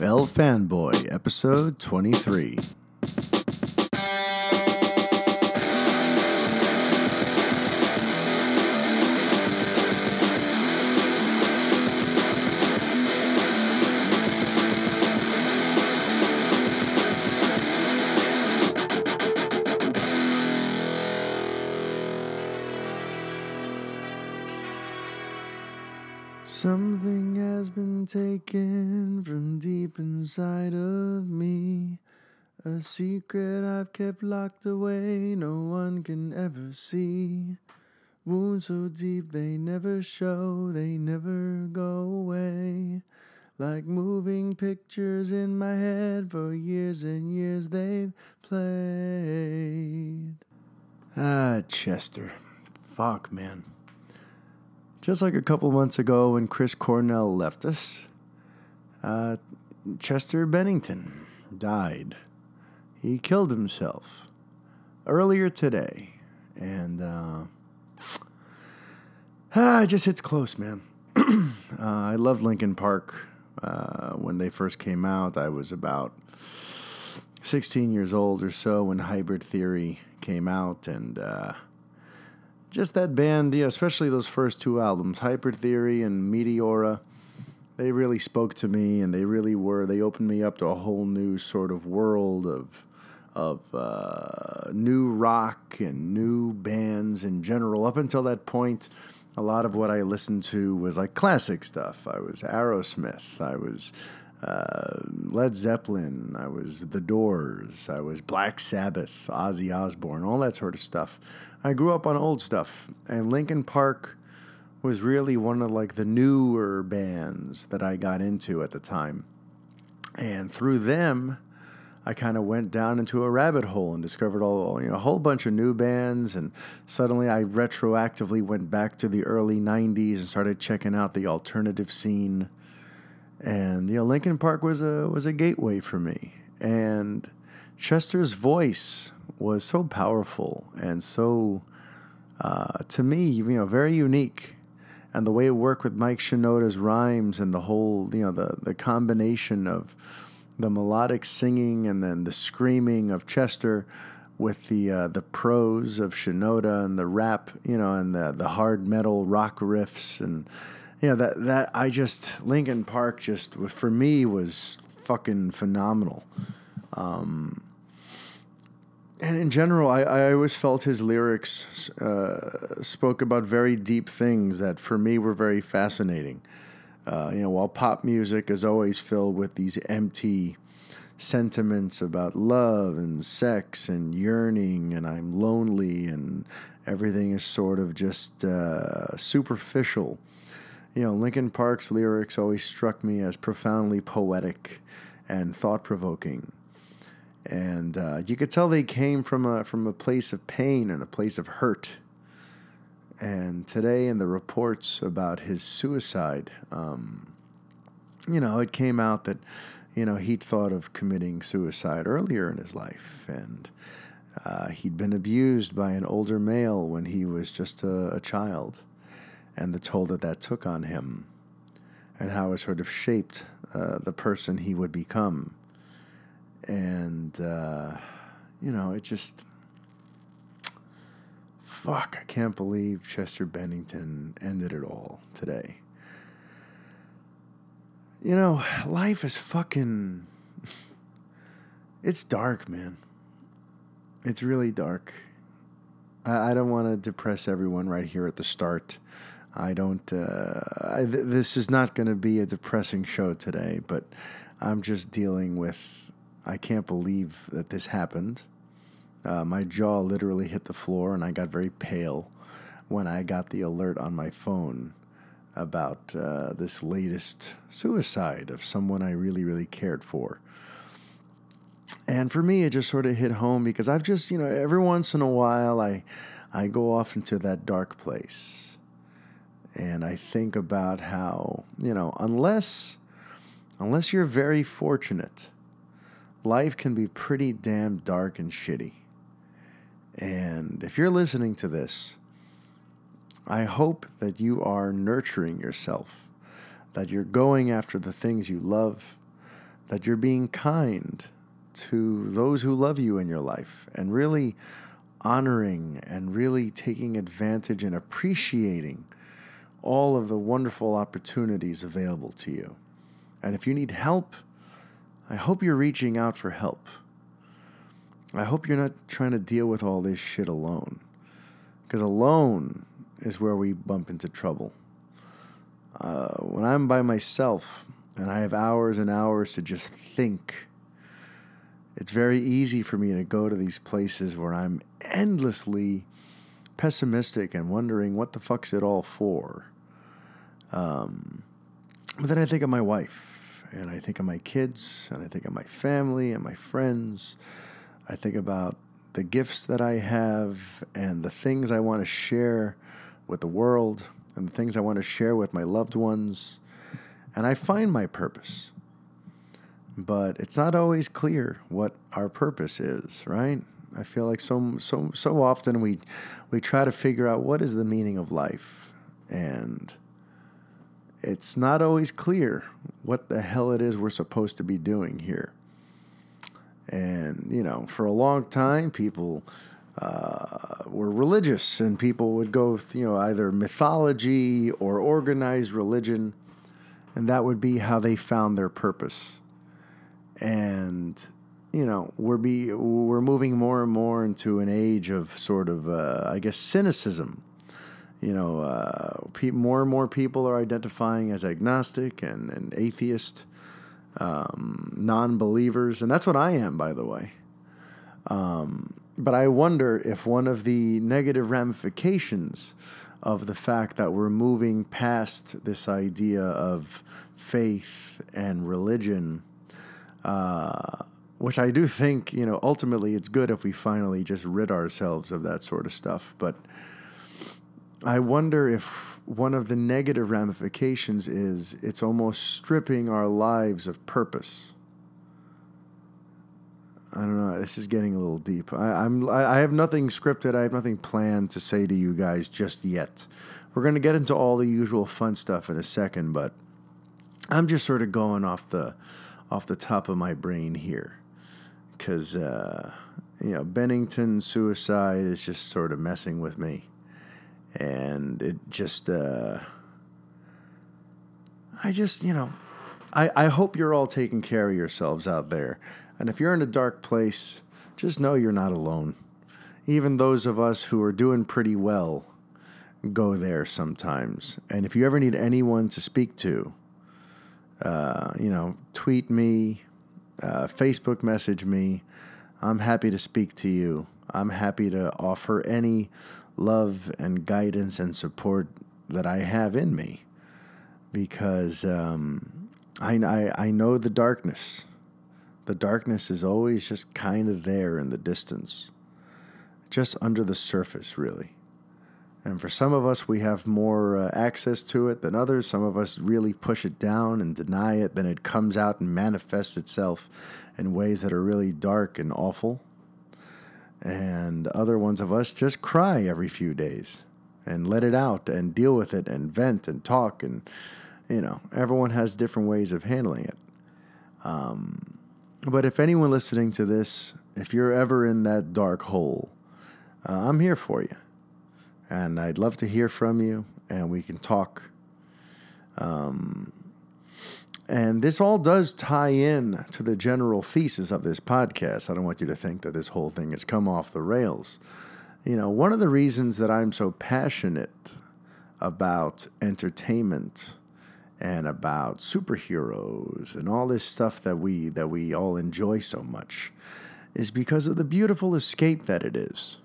NFL Fanboy, Episode 23. Something has been taken from deep inside of me, a secret I've kept locked away, no one can ever see. Wounds so deep they never show, they never go away. Like moving pictures in my head, for years and years they've played. Ah, Chester. Fuck, man. Just like a couple months ago when Chris Cornell left us, Chester Bennington died. He killed himself earlier today. And it just hits close, man. I loved Linkin Park. When they first came out, I was about 16 years old or so when Hybrid Theory came out, and just that band, yeah, especially those first two albums, Hybrid Theory and Meteora, they really spoke to me, and they really were. They opened me up to a whole new sort of world of new rock and new bands in general. Up until that point, a lot of what I listened to was like classic stuff. I was Aerosmith. I was Led Zeppelin. I was The Doors. I was Black Sabbath, Ozzy Osbourne, all that sort of stuff. I grew up on old stuff, and Linkin Park was really one of like the newer bands that I got into at the time. And through them, I kind of went down into a rabbit hole and discovered a whole bunch of new bands. And suddenly I retroactively went back to the early 90s and started checking out the alternative scene. And, Linkin Park was a gateway for me. And Chester's voice was so powerful and so, to me, very unique. And the way it worked with Mike Shinoda's rhymes and the whole, the combination of the melodic singing and then the screaming of Chester with the prose of Shinoda and the rap, and the hard metal rock riffs. And, Linkin Park just, for me, was fucking phenomenal. And in general, I always felt his lyrics spoke about very deep things that for me were very fascinating. While pop music is always filled with these empty sentiments about love and sex and yearning and I'm lonely and everything is sort of just superficial, Linkin Park's lyrics always struck me as profoundly poetic and thought-provoking. And you could tell they came from a place of pain and a place of hurt. And today in the reports about his suicide, it came out that, he'd thought of committing suicide earlier in his life. And he'd been abused by an older male when he was just a child. And the toll that took on him and how it sort of shaped the person he would become. And, it just, fuck, I can't believe Chester Bennington ended it all today. Life is fucking, it's dark, man. It's really dark. I don't want to depress everyone right here at the start. I don't, this is not going to be a depressing show today, but I'm just dealing with, I can't believe that this happened. My jaw literally hit the floor, and I got very pale when I got the alert on my phone about this latest suicide of someone I really, really cared for. And for me, it just sort of hit home because I've just, every once in a while, I go off into that dark place. And I think about how, unless you're very fortunate, life can be pretty damn dark and shitty. And if you're listening to this, I hope that you are nurturing yourself, that you're going after the things you love, that you're being kind to those who love you in your life and really honoring and really taking advantage and appreciating all of the wonderful opportunities available to you. And if you need help, I hope you're reaching out for help. I hope you're not trying to deal with all this shit alone, because alone is where we bump into trouble. When I'm by myself and I have hours and hours to just think, it's very easy for me to go to these places where I'm endlessly pessimistic and wondering what the fuck's it all for. But then I think of my wife, and I think of my kids, and I think of my family and my friends. I think about the gifts that I have and the things I want to share with the world and the things I want to share with my loved ones. And I find my purpose. But it's not always clear what our purpose is, right? I feel like so often we try to figure out what is the meaning of life, and it's not always clear what the hell it is we're supposed to be doing here. And, you know, for a long time, people were religious, and people would go with, you know, either mythology or organized religion, and that would be how they found their purpose. And, you know, we're moving more and more into an age of sort of, I guess, cynicism. You know, more and more people are identifying as agnostic and atheist, non-believers. And that's what I am, by the way. But I wonder if one of the negative ramifications of the fact that we're moving past this idea of faith and religion, which I do think, you know, ultimately it's good if we finally just rid ourselves of that sort of stuff. But I wonder if one of the negative ramifications is it's almost stripping our lives of purpose. I don't know. This is getting a little deep. I have nothing scripted. I have nothing planned to say to you guys just yet. We're going to get into all the usual fun stuff in a second, but I'm just sort of going off the top of my brain here, because you know, Bennington's suicide is just sort of messing with me, and it just I hope you're all taking care of yourselves out there, and if you're in a dark place, just know you're not alone. Even those of us who are doing pretty well go there sometimes, and if you ever need anyone to speak to, you know, tweet me, Facebook message me. I'm happy to speak to you. I'm happy to offer any love and guidance and support that I have in me, because I know the darkness. The darkness is always just kind of there in the distance, just under the surface, really. And for some of us, we have more access to it than others. Some of us really push it down and deny it. Then it comes out and manifests itself in ways that are really dark and awful. And other ones of us just cry every few days and let it out and deal with it and vent and talk. And, you know, everyone has different ways of handling it. But if anyone listening to this, if you're ever in that dark hole, I'm here for you. And I'd love to hear from you, and we can talk. And this all does tie in to the general thesis of this podcast. I don't want you to think that this whole thing has come off the rails. You know, one of the reasons that I'm so passionate about entertainment and about superheroes and all this stuff that we all enjoy so much is because of the beautiful escape that it is.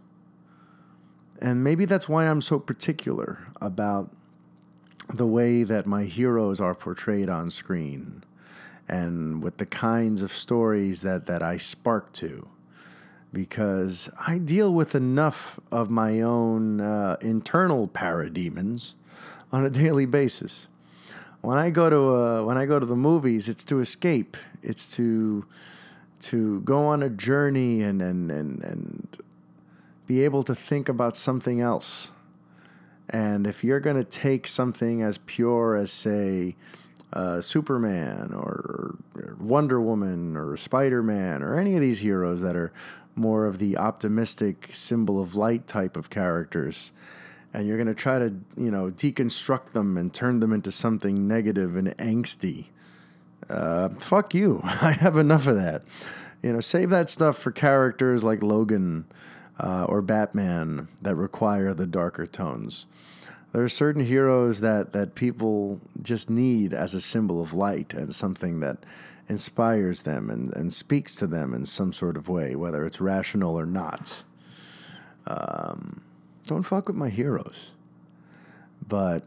And maybe that's why I'm so particular about the way that my heroes are portrayed on screen and with the kinds of stories that I spark to, because I deal with enough of my own internal parademons on a daily basis. When I go to the movies, it's to escape. It's to go on a journey and be able to think about something else. And if you're going to take something as pure as, say, Superman or Wonder Woman or Spider-Man or any of these heroes that are more of the optimistic symbol of light type of characters. And you're going to try to, you know, deconstruct them and turn them into something negative and angsty. Fuck you. I have enough of that. You know, save that stuff for characters like Logan or Batman that require the darker tones. There are certain heroes that people just need as a symbol of light and something that inspires them and speaks to them in some sort of way, whether it's rational or not. Don't fuck with my heroes. But,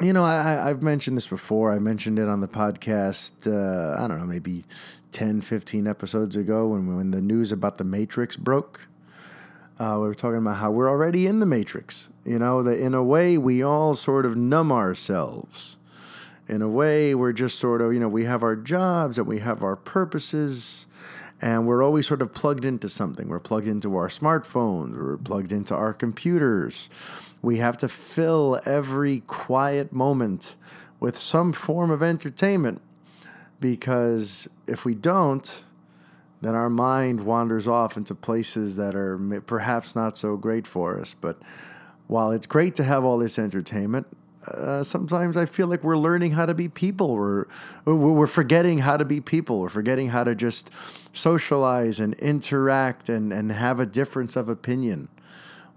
you know, I've mentioned this before. I mentioned it on the podcast, I don't know, maybe 10, 15 episodes ago when the news about The Matrix broke. We were talking about how we're already in The Matrix. You know, that in a way we all sort of numb ourselves. In a way we're just sort of, you know, we have our jobs and we have our purposes and we're always sort of plugged into something. We're plugged into our smartphones. We're plugged into our computers. We have to fill every quiet moment with some form of entertainment because if we don't, then our mind wanders off into places that are perhaps not so great for us. But while it's great to have all this entertainment, sometimes I feel like we're learning how to be people. We're forgetting how to be people. We're forgetting how to just socialize and interact and have a difference of opinion.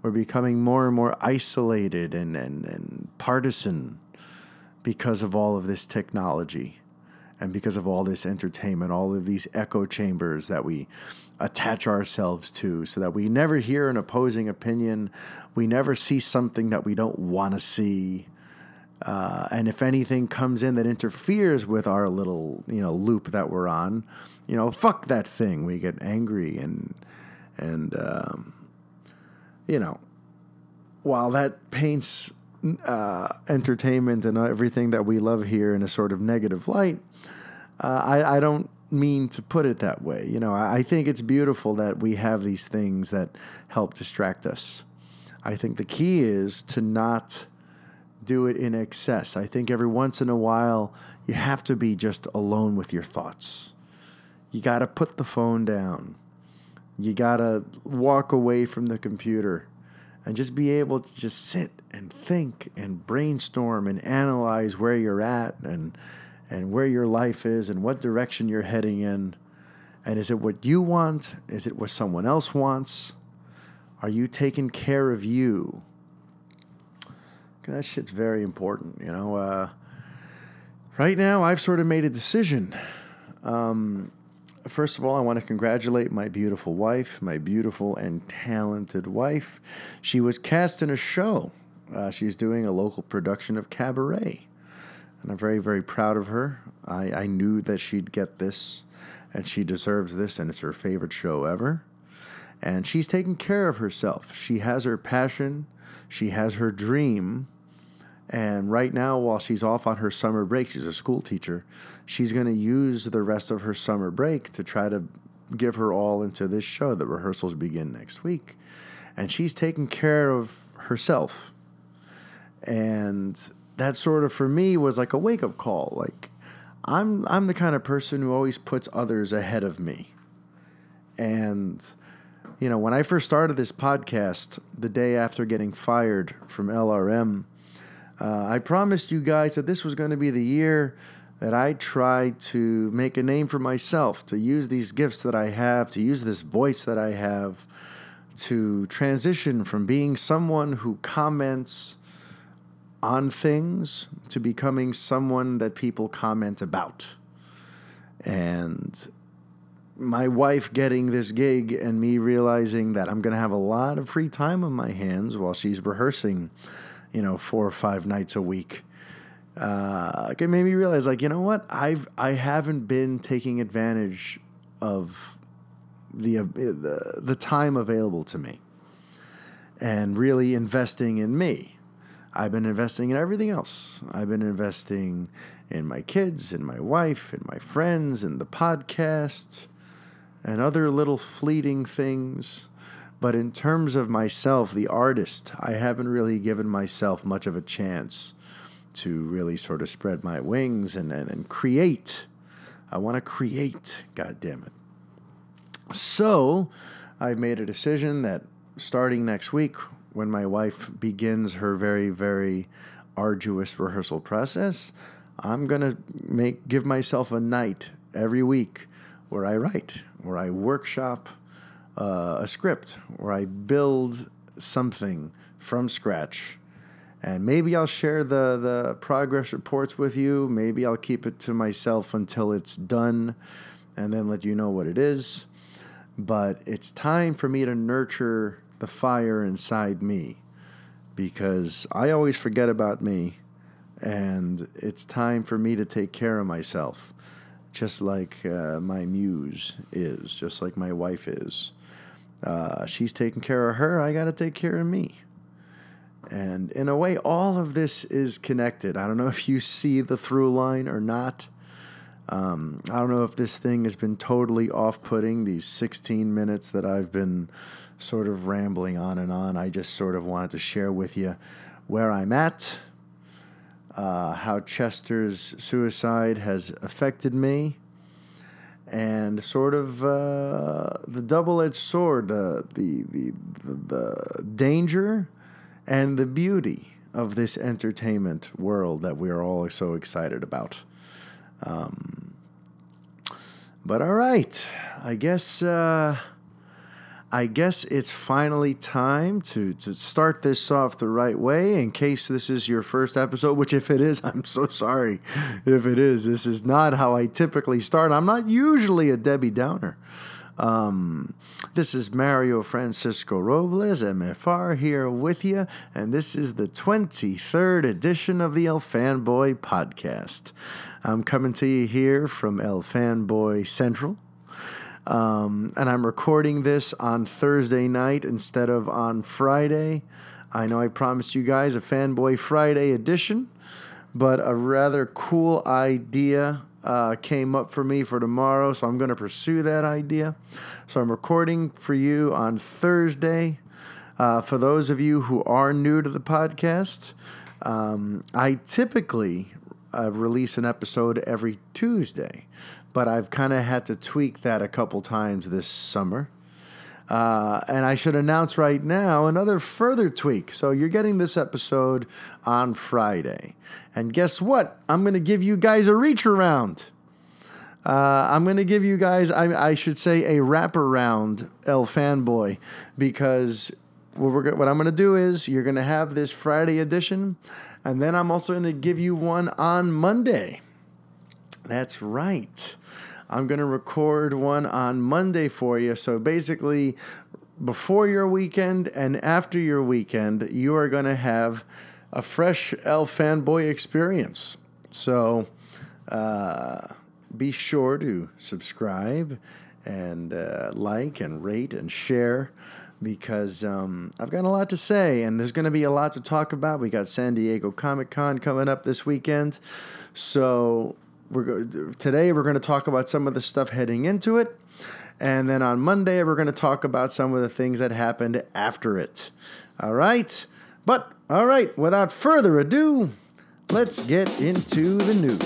We're becoming more and more isolated and partisan because of all of this technology. And because of all this entertainment, all of these echo chambers that we attach ourselves to so that we never hear an opposing opinion. We never see something that we don't want to see. And if anything comes in that interferes with our little, you know, loop that we're on, you know, fuck that thing. We get angry and you know, while that paints entertainment and everything that we love here in a sort of negative light, I don't mean to put it that way. You know, I think it's beautiful that we have these things that help distract us. I think the key is to not do it in excess. I think every once in a while, you have to be just alone with your thoughts. You got to put the phone down. You got to walk away from the computer and just be able to just sit and think and brainstorm and analyze where you're at and where your life is and what direction you're heading in. And is it what you want? Is it what someone else wants? Are you taking care of you? That shit's very important, you know. Right now, I've sort of made a decision. First of all, I want to congratulate my beautiful wife, my beautiful and talented wife. She was cast in a show. She's doing a local production of Cabaret. And I'm very, very proud of her. I knew that she'd get this, and she deserves this, and it's her favorite show ever. And she's taking care of herself. She has her passion. She has her dream. And right now, while she's off on her summer break, she's a school teacher, she's going to use the rest of her summer break to try to give her all into this show. The rehearsals begin next week. And she's taking care of herself. And that sort of, for me, was like a wake-up call. Like, I'm the kind of person who always puts others ahead of me. And, you know, when I first started this podcast, the day after getting fired from LRM, I promised you guys that this was going to be the year that I tried to make a name for myself, to use these gifts that I have, to use this voice that I have, to transition from being someone who comments on things to becoming someone that people comment about. And my wife getting this gig and me realizing that I'm going to have a lot of free time on my hands while she's rehearsing, you know, 4 or 5 nights a week. It made me realize, like, you know what? I haven't been taking advantage of the time available to me and really investing in me. I've been investing in everything else. I've been investing in my kids, in my wife, in my friends, in the podcast, and other little fleeting things. But in terms of myself, the artist, I haven't really given myself much of a chance to really sort of spread my wings and create. I want to create, goddammit. So I made a decision that starting next week, when my wife begins her very, very arduous rehearsal process, I'm going to give myself a night every week where I write, where I workshop a script, where I build something from scratch. And maybe I'll share the progress reports with you. Maybe I'll keep it to myself until it's done and then let you know what it is. But it's time for me to nurture the fire inside me, because I always forget about me, and it's time for me to take care of myself, just like my muse is, just like my wife is. She's taking care of her, I got to take care of me. And in a way, all of this is connected. I don't know if you see the through line or not. I don't know if this thing has been totally off-putting, these 16 minutes that I've been sort of rambling on and on. I just sort of wanted to share with you where I'm at, how Chester's suicide has affected me, and sort of the double-edged sword, the danger and the beauty of this entertainment world that we are all so excited about. But all right, I guess it's finally time to start this off the right way, in case this is your first episode, which if it is, I'm so sorry if it is. This is not how I typically start. I'm not usually a Debbie Downer. This is Mario Francisco Robles, MFR, here with you, and this is the 23rd edition of the El Fanboy Podcast. I'm coming to you here from El Fanboy Central, and I'm recording this on Thursday night instead of on Friday. I know I promised you guys a Fanboy Friday edition, but a rather cool idea came up for me for tomorrow, so I'm going to pursue that idea. So I'm recording for you on Thursday. For those of you who are new to the podcast, I typically release an episode every Tuesday, but I've kind of had to tweak that a couple times this summer. And I should announce right now another further tweak. So you're getting this episode on Friday. And guess what? I'm going to give you guys a reach around. I'm going to give you guys, I should say, a wraparound El Fanboy, because what I'm going to do is you're going to have this Friday edition, and then I'm also going to give you one on Monday. That's right. I'm going to record one on Monday for you. So basically, before your weekend and after your weekend, you are going to have a fresh El Fanboy experience. So be sure to subscribe and like and rate and share, because I've got a lot to say, and there's going to be a lot to talk about. We got San Diego Comic-Con coming up this weekend. So today we're going to talk about some of the stuff heading into it, and then on Monday we're going to talk about some of the things that happened after it. All right? But, all right, without further ado, let's get into the news.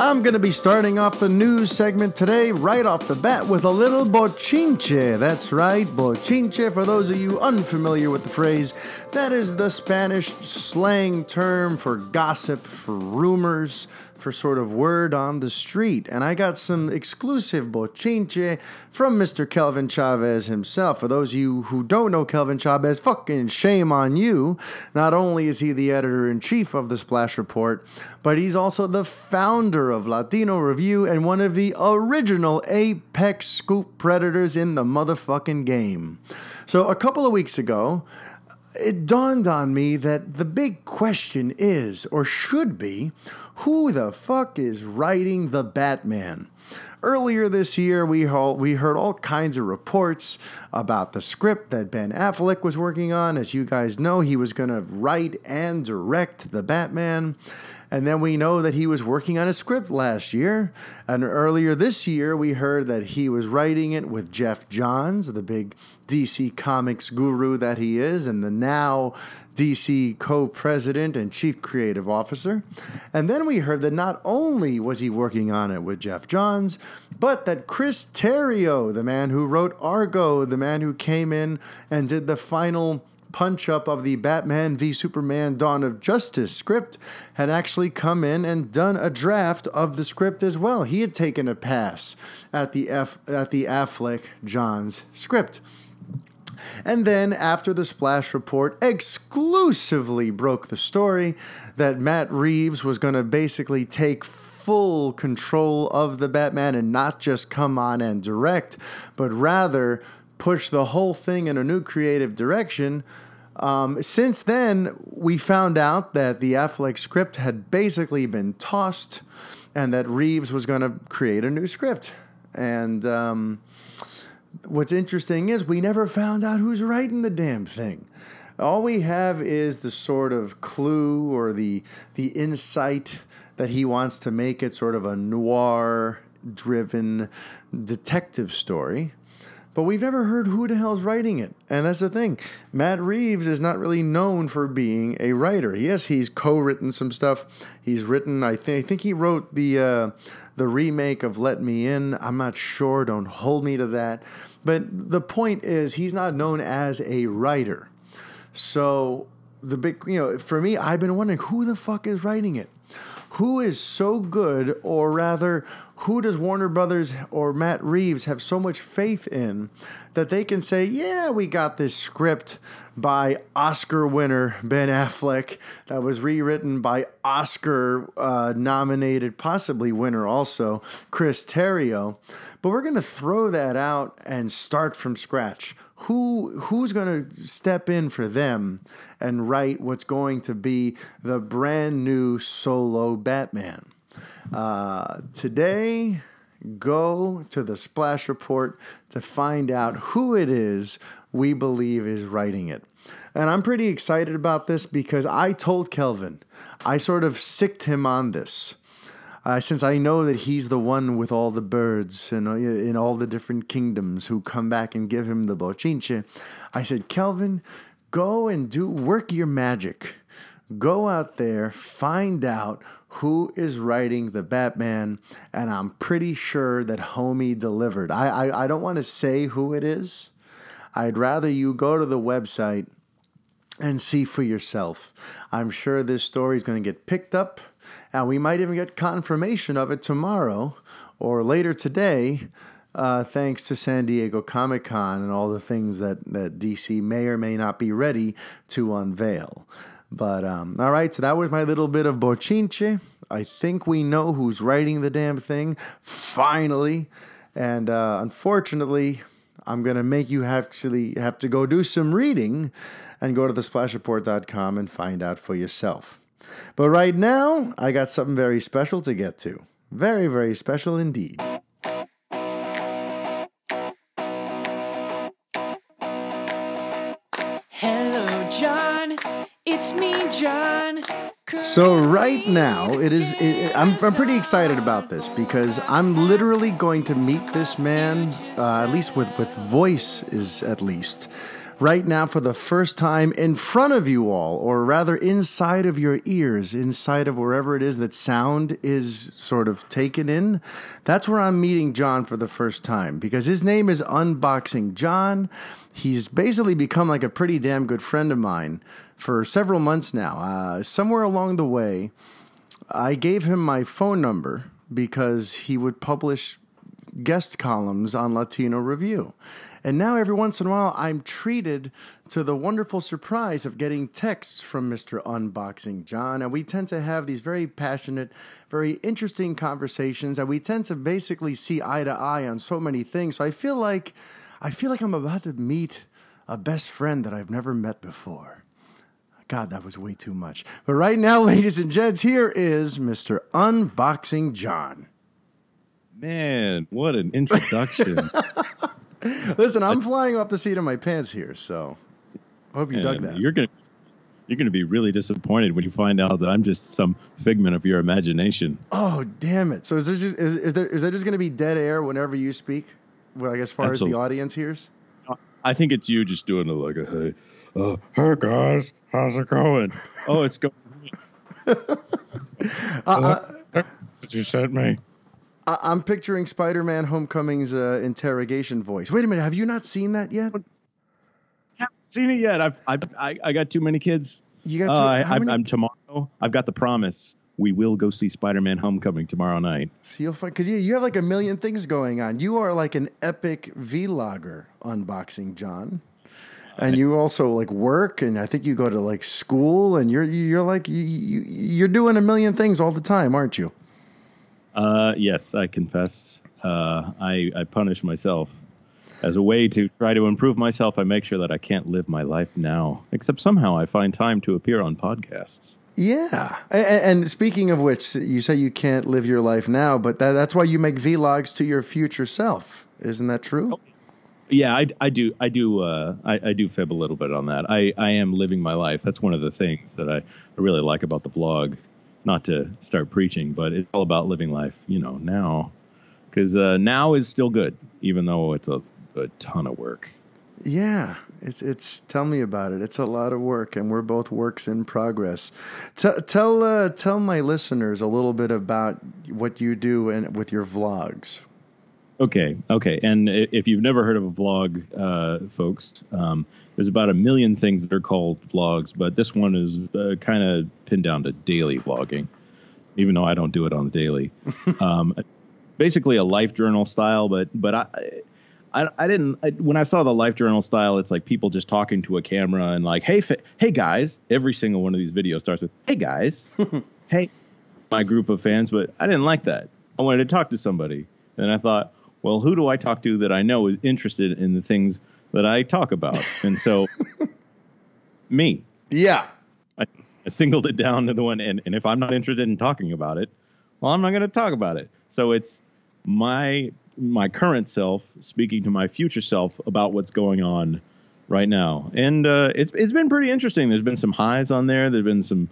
I'm going to be starting off the news segment today right off the bat with a little bochinche. That's right, bochinche. For those of you unfamiliar with the phrase, that is the Spanish slang term for gossip, for rumors, for sort of word on the street. And I got some exclusive bochinche from Mr. Kelvin Chavez himself. For those of you who don't know Kelvin Chavez, fucking shame on you. Not only is he the editor-in-chief of the Splash Report, but he's also the founder of Latino Review and one of the original apex scoop predators in the motherfucking game. So a couple of weeks ago, it dawned on me that the big question is, or should be, who the fuck is writing the Batman? Earlier this year, we heard all kinds of reports about the script that Ben Affleck was working on. As you guys know, he was going to write and direct The Batman. And then we know that he was working on a script last year. And earlier this year, we heard that he was writing it with Geoff Johns, the big DC Comics guru that he is, and the now DC co-president and chief creative officer. And then we heard that not only was he working on it with Geoff Johns, but that Chris Terrio, the man who wrote Argo, the man who came in and did the final punch-up of the Batman v Superman Dawn of Justice script, had actually come in and done a draft of the script as well. He had taken a pass at the Affleck-Johns script. And then, after the Splash Report exclusively broke the story that Matt Reeves was going to basically take full control of the Batman and not just come on and direct, but rather push the whole thing in a new creative direction. Since then, we found out that the Affleck script had basically been tossed and that Reeves was going to create a new script. And what's interesting is we never found out who's writing the damn thing. All we have is the sort of clue or the insight that he wants to make it sort of a noir-driven detective story. But we've never heard who the hell's writing it. And that's the thing. Matt Reeves is not really known for being a writer. Yes, he's co-written some stuff. He's written, I think he wrote the remake of Let Me In. I'm not sure. Don't hold me to that. But the point is, he's not known as a writer. So for me, I've been wondering who the fuck is writing it. Who is so good, or rather, who does Warner Brothers or Matt Reeves have so much faith in that they can say, yeah, we got this script by Oscar winner Ben Affleck that was rewritten by Oscar-nominated, possibly winner also, Chris Terrio, but we're going to throw that out and start from scratch. Who's going to step in for them and write what's going to be the brand new solo Batman? Today, go to the Splash Report to find out who it is we believe is writing it. And I'm pretty excited about this because I told Kelvin, I sort of sicked him on this. Since I know that he's the one with all the birds and in all the different kingdoms who come back and give him the bochinche, I said, Kelvin, go and work your magic. Go out there, find out who is writing the Batman, and I'm pretty sure that homie delivered. I don't want to say who it is. I'd rather you go to the website and see for yourself. I'm sure this story is going to get picked up, and we might even get confirmation of it tomorrow or later today, thanks to San Diego Comic-Con and all the things that DC may or may not be ready to unveil. But, all right, so that was my little bit of bochinche. I think we know who's writing the damn thing, finally. And unfortunately, I'm going to make you actually have to go do some reading and go to thesplashreport.com and find out for yourself. But right now, I got something very special to get to. Very, very special indeed. Hello, John. It's me, John. So right now, I'm pretty excited about this because I'm literally going to meet this man, at least with voice is at least, right now for the first time in front of you all, or rather inside of your ears, inside of wherever it is that sound is sort of taken in. That's where I'm meeting John for the first time, because his name is Unboxing John. He's basically become like a pretty damn good friend of mine for several months now. Somewhere along the way, I gave him my phone number because he would publish guest columns on Latino Review. And now every once in a while, I'm treated to the wonderful surprise of getting texts from Mr. Unboxing John. And we tend to have these very passionate, very interesting conversations. And we tend to basically see eye to eye on so many things. So I feel like I'm about to meet a best friend that I've never met before. God, that was way too much. But right now, ladies and gents, here is Mr. Unboxing John. Man, what an introduction. Listen, I'm flying off the seat of my pants here, so I hope you dug that. You're gonna be really disappointed when you find out that I'm just some figment of your imagination. Oh, damn it. So is there just gonna be dead air whenever you speak? Well, like, as far Absolutely. As the audience hears? I think it's you just doing hey guys, how's it going? Oh, it's going. You sent me. I'm picturing Spider-Man Homecoming's interrogation voice. Wait a minute, have you not seen that yet? I haven't seen it yet. I got too many kids. You got too many? I'm tomorrow. I've got the promise. We will go see Spider-Man Homecoming tomorrow night. So you'll find, because you have like a million things going on. You are like an epic vlogger, Unboxing John. And you also like work, and I think you go to like school, and you're doing a million things all the time, aren't you? Yes, I confess. I punish myself as a way to try to improve myself. I make sure that I can't live my life now, except somehow I find time to appear on podcasts. Yeah, and speaking of which, you say you can't live your life now, but that's why you make vlogs to your future self, isn't that true? Oh. Yeah, I do fib a little bit on that. I am living my life. That's one of the things that I really like about the vlog. Not to start preaching, but it's all about living life, now. Because now is still good, even though it's a ton of work. Yeah, it's. Tell me about it. It's a lot of work, and we're both works in progress. Tell my listeners a little bit about what you do with your vlogs. Okay. And if you've never heard of a vlog, folks, there's about a million things that are called vlogs, but this one is kind of pinned down to daily vlogging, even though I don't do it on the daily. Basically a life journal style, but I didn't, when I saw the life journal style, it's like people just talking to a camera and like, hey guys, every single one of these videos starts with, hey guys, hey, my group of fans, but I didn't like that. I wanted to talk to somebody. And I thought, well, who do I talk to that I know is interested in the things that I talk about? And so, me. Yeah. I singled it down to the one. And if I'm not interested in talking about it, well, I'm not going to talk about it. So it's my current self speaking to my future self about what's going on right now. And it's been pretty interesting. There's been some highs on there. There's been some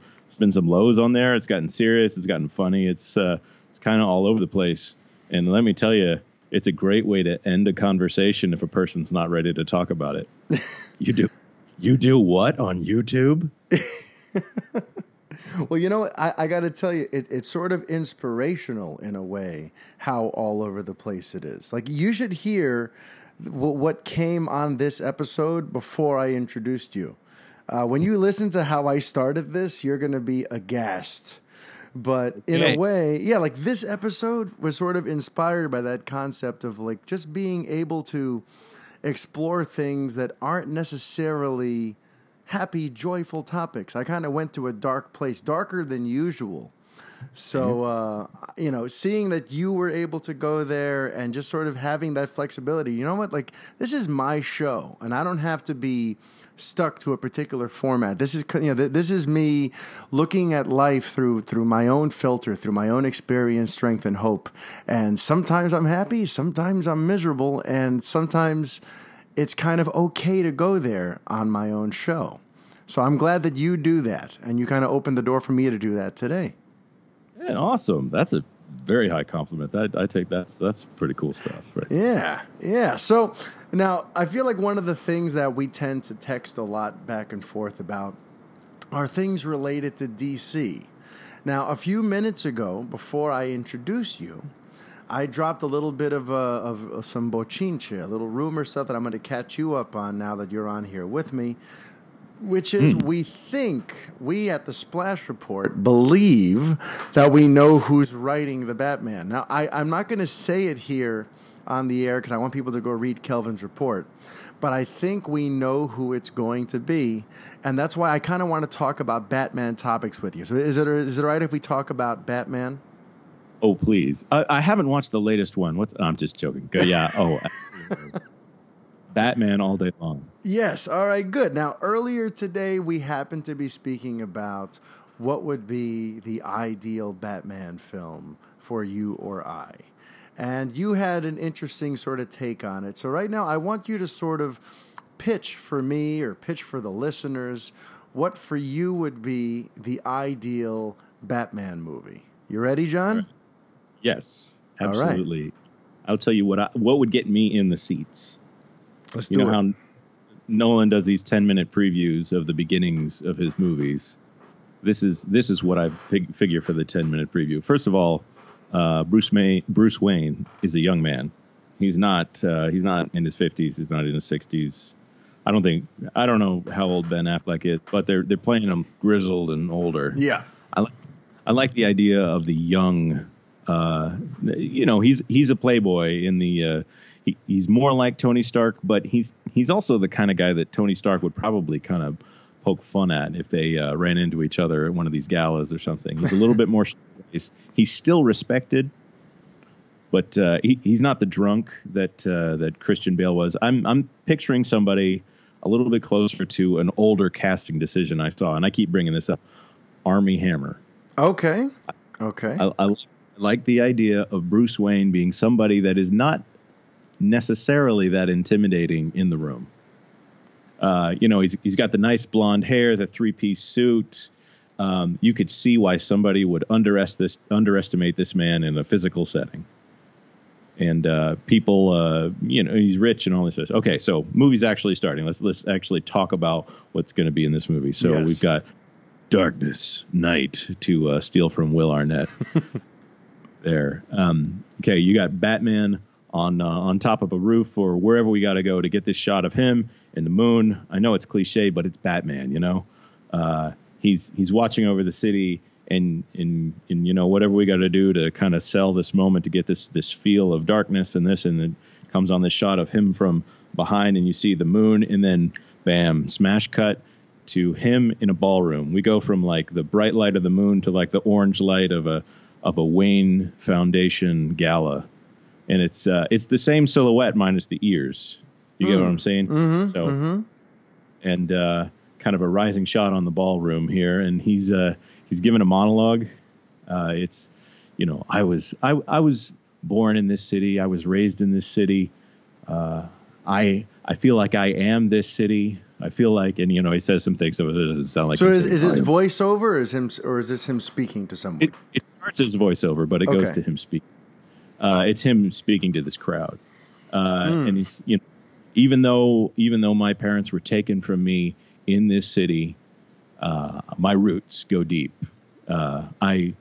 lows on there. It's gotten serious. It's gotten funny. It's kind of all over the place. And let me tell you, it's a great way to end a conversation if a person's not ready to talk about it. You do what on YouTube? Well, I got to tell you, it's sort of inspirational in a way how all over the place it is. Like, you should hear what came on this episode before I introduced you. When you listen to how I started this, you're going to be aghast. But in a way, like this episode was sort of inspired by that concept of like just being able to explore things that aren't necessarily happy, joyful topics. I kind of went to a dark place, darker than usual. So, seeing that you were able to go there and just sort of having that flexibility, you know what? Like, this is my show and I don't have to be stuck to a particular format. This is, this is me looking at life through my own filter, through my own experience, strength, and hope. And sometimes I'm happy, sometimes I'm miserable, and sometimes it's kind of okay to go there on my own show. So I'm glad that you do that. And you kind of opened the door for me to do that today. Man, awesome. That's a very high compliment. I take that. That's pretty cool stuff. Right? Yeah. So now I feel like one of the things that we tend to text a lot back and forth about are things related to DC. Now, a few minutes ago, before I introduce you, I dropped a little bit of some bochinche, a little rumor stuff that I'm going to catch you up on now that you're on here with me, which is we think, we at the Splash Report believe that we know who's writing the Batman. Now, I'm not going to say it here on the air because I want people to go read Kelvin's report, but I think we know who it's going to be, and that's why I kind of want to talk about Batman topics with you. So is it all right if we talk about Batman? Oh, please. I haven't watched the latest one. I'm just joking. Yeah, Batman all day long. Yes. All right, good. Now, earlier today, we happened to be speaking about what would be the ideal Batman film for you or I. and you had an interesting sort of take on it. So right now, I want you to sort of pitch for me or pitch for the listeners what for you would be the ideal Batman movie. You ready, John? Yes, absolutely. Right. I'll tell you what would get me in the seats. Let's do it. You know how Nolan does these 10-minute previews of the beginnings of his movies. This is what I figure for the 10-minute preview. First of all, Bruce Wayne is a young man. He's not in his 50s. He's not in his 60s. I don't know how old Ben Affleck is, but they're playing him grizzled and older. Yeah, I like the idea of the young. He's a playboy in the. He's more like Tony Stark, but he's also the kind of guy that Tony Stark would probably kind of poke fun at if they ran into each other at one of these galas or something. He's a little bit more. He's still respected, but he's not the drunk that Christian Bale was. I'm picturing somebody a little bit closer to an older casting decision I saw, and I keep bringing this up. Armie Hammer. Okay. I like the idea of Bruce Wayne being somebody that is not necessarily that intimidating in the room. He's got the nice blonde hair, the three-piece suit. You could see why somebody would underestimate this man in a physical setting. And he's rich and all this stuff. Okay, so movie's actually starting. Let's actually talk about what's going to be in this movie. So We've got darkness, night to steal from Will Arnett. There. Okay, you got Batman on top of a roof or wherever we got to go to get this shot of him in the moon. I know it's cliche, but it's Batman, you know. He's watching over the city and you know, whatever we got to do to kind of sell this moment to get this feel of darkness and this, and then comes on this shot of him from behind and you see the moon, and then bam, smash cut to him in a ballroom. We go from like the bright light of the moon to like the orange light of a Wayne Foundation gala. And it's the same silhouette minus the ears. You get what I'm saying? Mm-hmm, so, and kind of a rising shot on the ballroom here, and he's giving a monologue. I was born in this city. I was raised in this city. I feel like I am this city. I feel like, and you know, he says some things that doesn't sound like. So is this voiceover, or is this him speaking to someone? It starts as voiceover, but it goes to him speaking. It's him speaking to this crowd. And he's, you know, even though my parents were taken from me in this city, my roots go deep. I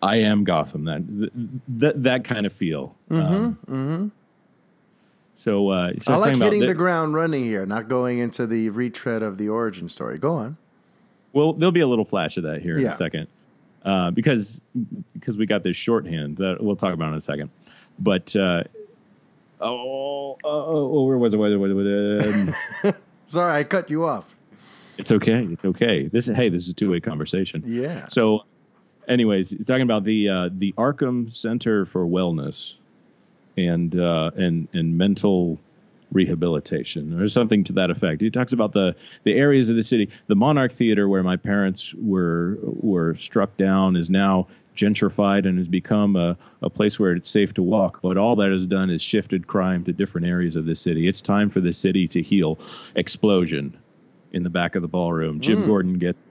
am Gotham. That kind of feel. So I like hitting the ground running here, not going into the retread of the origin story. Go on. Well, there'll be a little flash of that here in a second. Because we got this shorthand that we'll talk about in a second, but where was it? Sorry, I cut you off. It's okay. This is a two-way conversation. Yeah. So, anyways, it's talking about the Arkham Center for Wellness and mental rehabilitation or something to that effect. He talks about the areas of the city. The Monarch Theater where my parents were struck down is now gentrified and has become a place where it's safe to walk. But all that has done is shifted crime to different areas of the city. It's time for the city to heal. Explosion in the back of the ballroom. Jim Gordon gets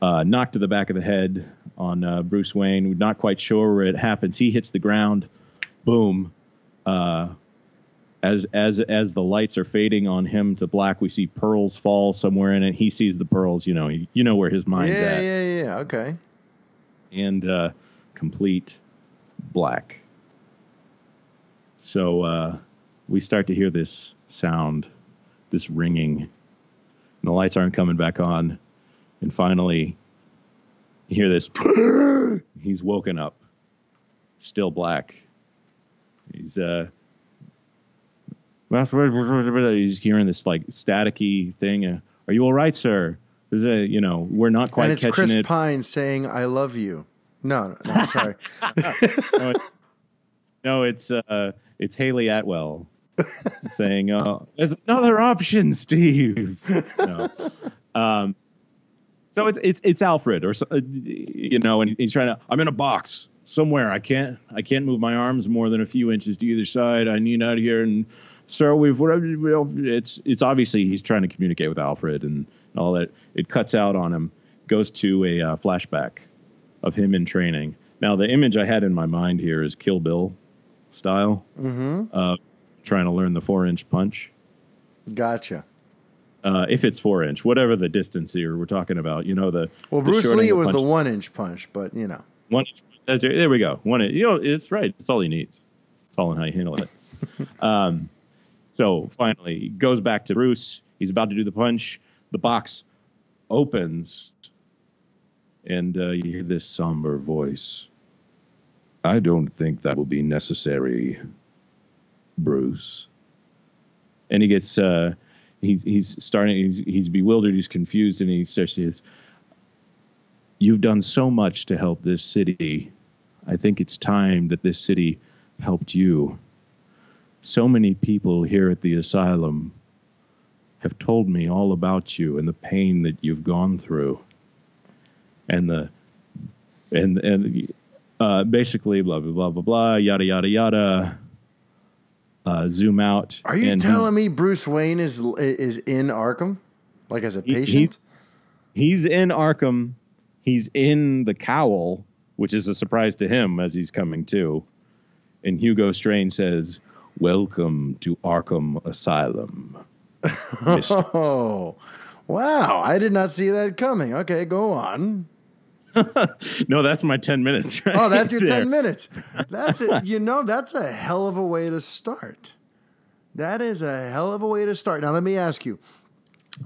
knocked to the back of the head on Bruce Wayne. We're not quite sure where it happens. He hits the ground. Boom. As the lights are fading on him to black, we see pearls fall somewhere in it. He sees the pearls, you know where his mind's at. Yeah, okay. And complete black. So we start to hear this sound, this ringing, and the lights aren't coming back on. And finally, you hear this. He's woken up, still black. He's hearing this like staticky thing. Are you all right, sir? We're not quite. And it's catching Chris Pine saying, "I love you." No, I'm sorry. It's Haley Atwell saying, "Oh, there's another option, Steve." No. So it's Alfred, or and he's trying to. I'm in a box. somewhere. I can't move my arms more than a few inches to either side. I need out of here. And so we've whatever. It's obviously he's trying to communicate with Alfred and all that. It cuts out on him, goes to a flashback of him in training. Now the image I had in my mind here is Kill Bill style, trying to learn the 4-inch punch. Gotcha. If it's 4-inch, whatever the distance here we're talking about, you know the. Well, the Bruce Lee was punch. The 1-inch punch, but you know. 1-inch. There we go. 1-inch. You know, it's right. It's all he needs. It's all in how you handle it. So finally, he goes back to Bruce. He's about to do the punch. The box opens, and you hear this somber voice. I don't think that will be necessary, Bruce. And he gets. He's bewildered, he's confused, and he starts to say, you've done so much to help this city. I think it's time that this city helped you. So many people here at the asylum have told me all about you and the pain that you've gone through. And basically blah blah blah blah blah yada yada yada. Zoom out. Are you telling me Bruce Wayne is in Arkham? Like as a patient? He's in Arkham. He's in the cowl, which is a surprise to him as he's coming to. And Hugo Strange says, welcome to Arkham Asylum. Oh, wow. I did not see that coming. Okay, go on. No, that's my 10 minutes. Right? Oh, that's your 10 minutes. That's it. You know, that's a hell of a way to start. That is a hell of a way to start. Now, let me ask you,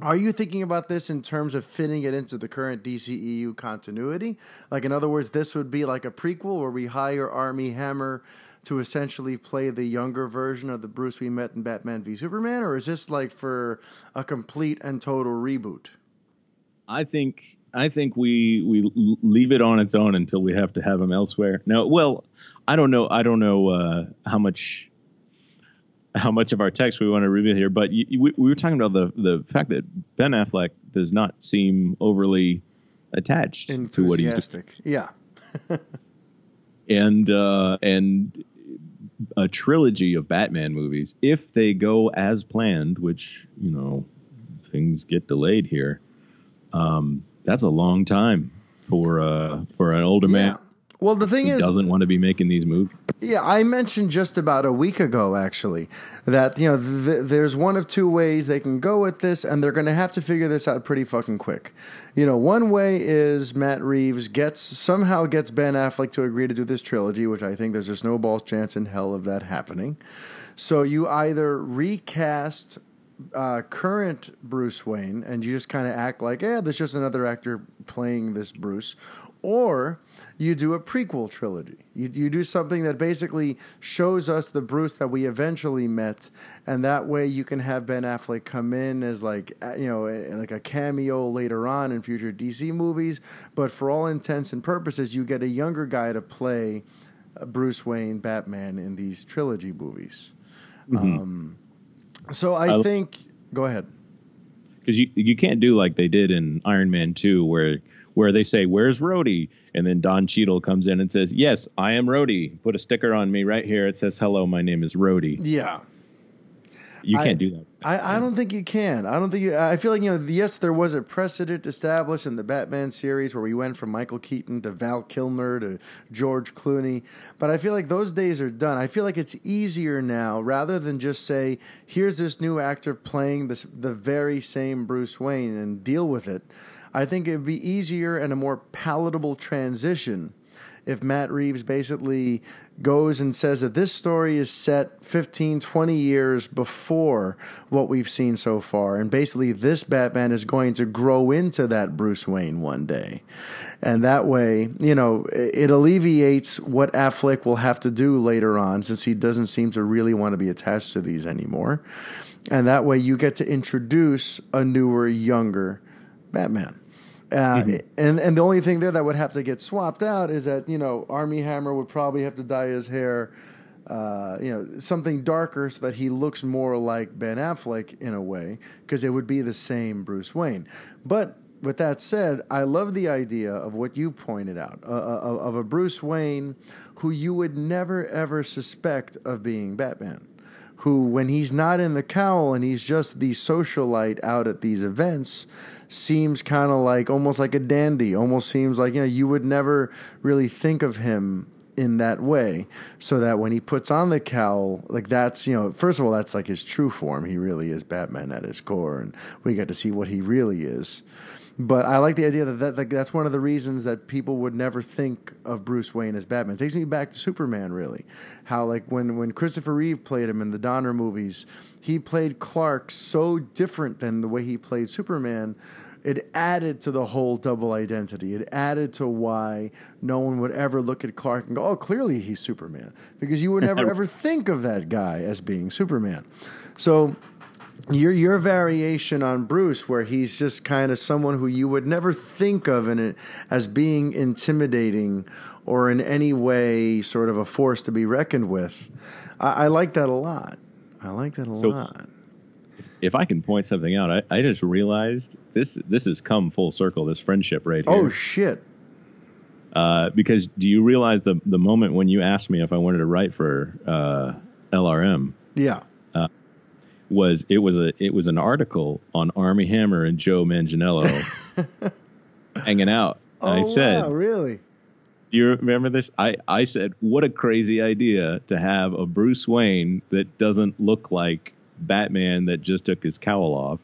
are you thinking about this in terms of fitting it into the current DCEU continuity? Like, in other words, this would be like a prequel where we hire Armie Hammer to essentially play the younger version of the Bruce we met in Batman v Superman? Or is this like for a complete and total reboot? I think we leave it on its own until we have to have him elsewhere. Now, well, I don't know how much of our text we want to reveal here, but we were talking about the fact that Ben Affleck does not seem overly attached to what he's doing. Yeah. And a trilogy of Batman movies, if they go as planned, which, you know, things get delayed here. That's a long time for an older man. Well, the thing is, doesn't want to be making these moves. Yeah, I mentioned just about a week ago, actually, that you know there's one of two ways they can go with this, and they're going to have to figure this out pretty fucking quick. You know, one way is Matt Reeves somehow gets Ben Affleck to agree to do this trilogy, which I think there's a snowball's chance in hell of that happening. So you either recast current Bruce Wayne and you just kind of act like, there's just another actor playing this Bruce, or you do a prequel trilogy. You do something that basically shows us the Bruce that we eventually met, and that way you can have Ben Affleck come in as like a cameo later on in future DC movies, but for all intents and purposes you get a younger guy to play Bruce Wayne Batman in these trilogy movies. So I think, go ahead. Because you can't do like they did in Iron Man 2 where they say, where's Rhodey? And then Don Cheadle comes in and says, yes, I am Rhodey. Put a sticker on me right here. It says, hello, my name is Rhodey. Yeah. You can't do that. I don't think you can. I feel like, you know, yes, there was a precedent established in the Batman series where we went from Michael Keaton to Val Kilmer to George Clooney. But I feel like those days are done. I feel like it's easier now rather than just say, here's this new actor playing the very same Bruce Wayne and deal with it. I think it'd be easier and a more palatable transition if Matt Reeves basically goes and says that this story is set 15, 20 years before what we've seen so far, and basically this Batman is going to grow into that Bruce Wayne one day. And that way, you know, it alleviates what Affleck will have to do later on, since he doesn't seem to really want to be attached to these anymore. And that way you get to introduce a newer, younger Batman. And the only thing there that would have to get swapped out is that, you know, Armie Hammer would probably have to dye his hair, you know, something darker so that he looks more like Ben Affleck in a way, because it would be the same Bruce Wayne. But With that said, I love the idea of what you pointed out, of a Bruce Wayne who you would never, ever suspect of being Batman, who, when he's not in the cowl and he's just the socialite out at these events, seems kind of like, almost like a dandy, almost seems like, you know, you would never really think of him in that way, so that when he puts on the cowl, like, that's, you know, first of all, that's like his true form. He really is Batman at his core, and we get to see what he really is. But I like the idea that that's one of the reasons that people would never think of Bruce Wayne as Batman. It takes me back to Superman, really. How, like, when Christopher Reeve played him in the Donner movies, he played Clark so different than the way he played Superman. It added to the whole double identity. It added to why no one would ever look at Clark and go, oh, clearly he's Superman. Because you would never, ever think of that guy as being Superman. So your variation on Bruce, where he's just kind of someone who you would never think of in it as being intimidating or in any way sort of a force to be reckoned with, I like that a lot. I like that a lot. If I can point something out, I just realized this has come full circle, this friendship right here. Oh, shit. Because do you realize the moment when you asked me if I wanted to write for LRM? Yeah. It was an article on Armie Hammer and Joe Manganiello hanging out. Oh, I said, wow, really? Do you remember this? I said, what a crazy idea to have a Bruce Wayne that doesn't look like Batman that just took his cowl off,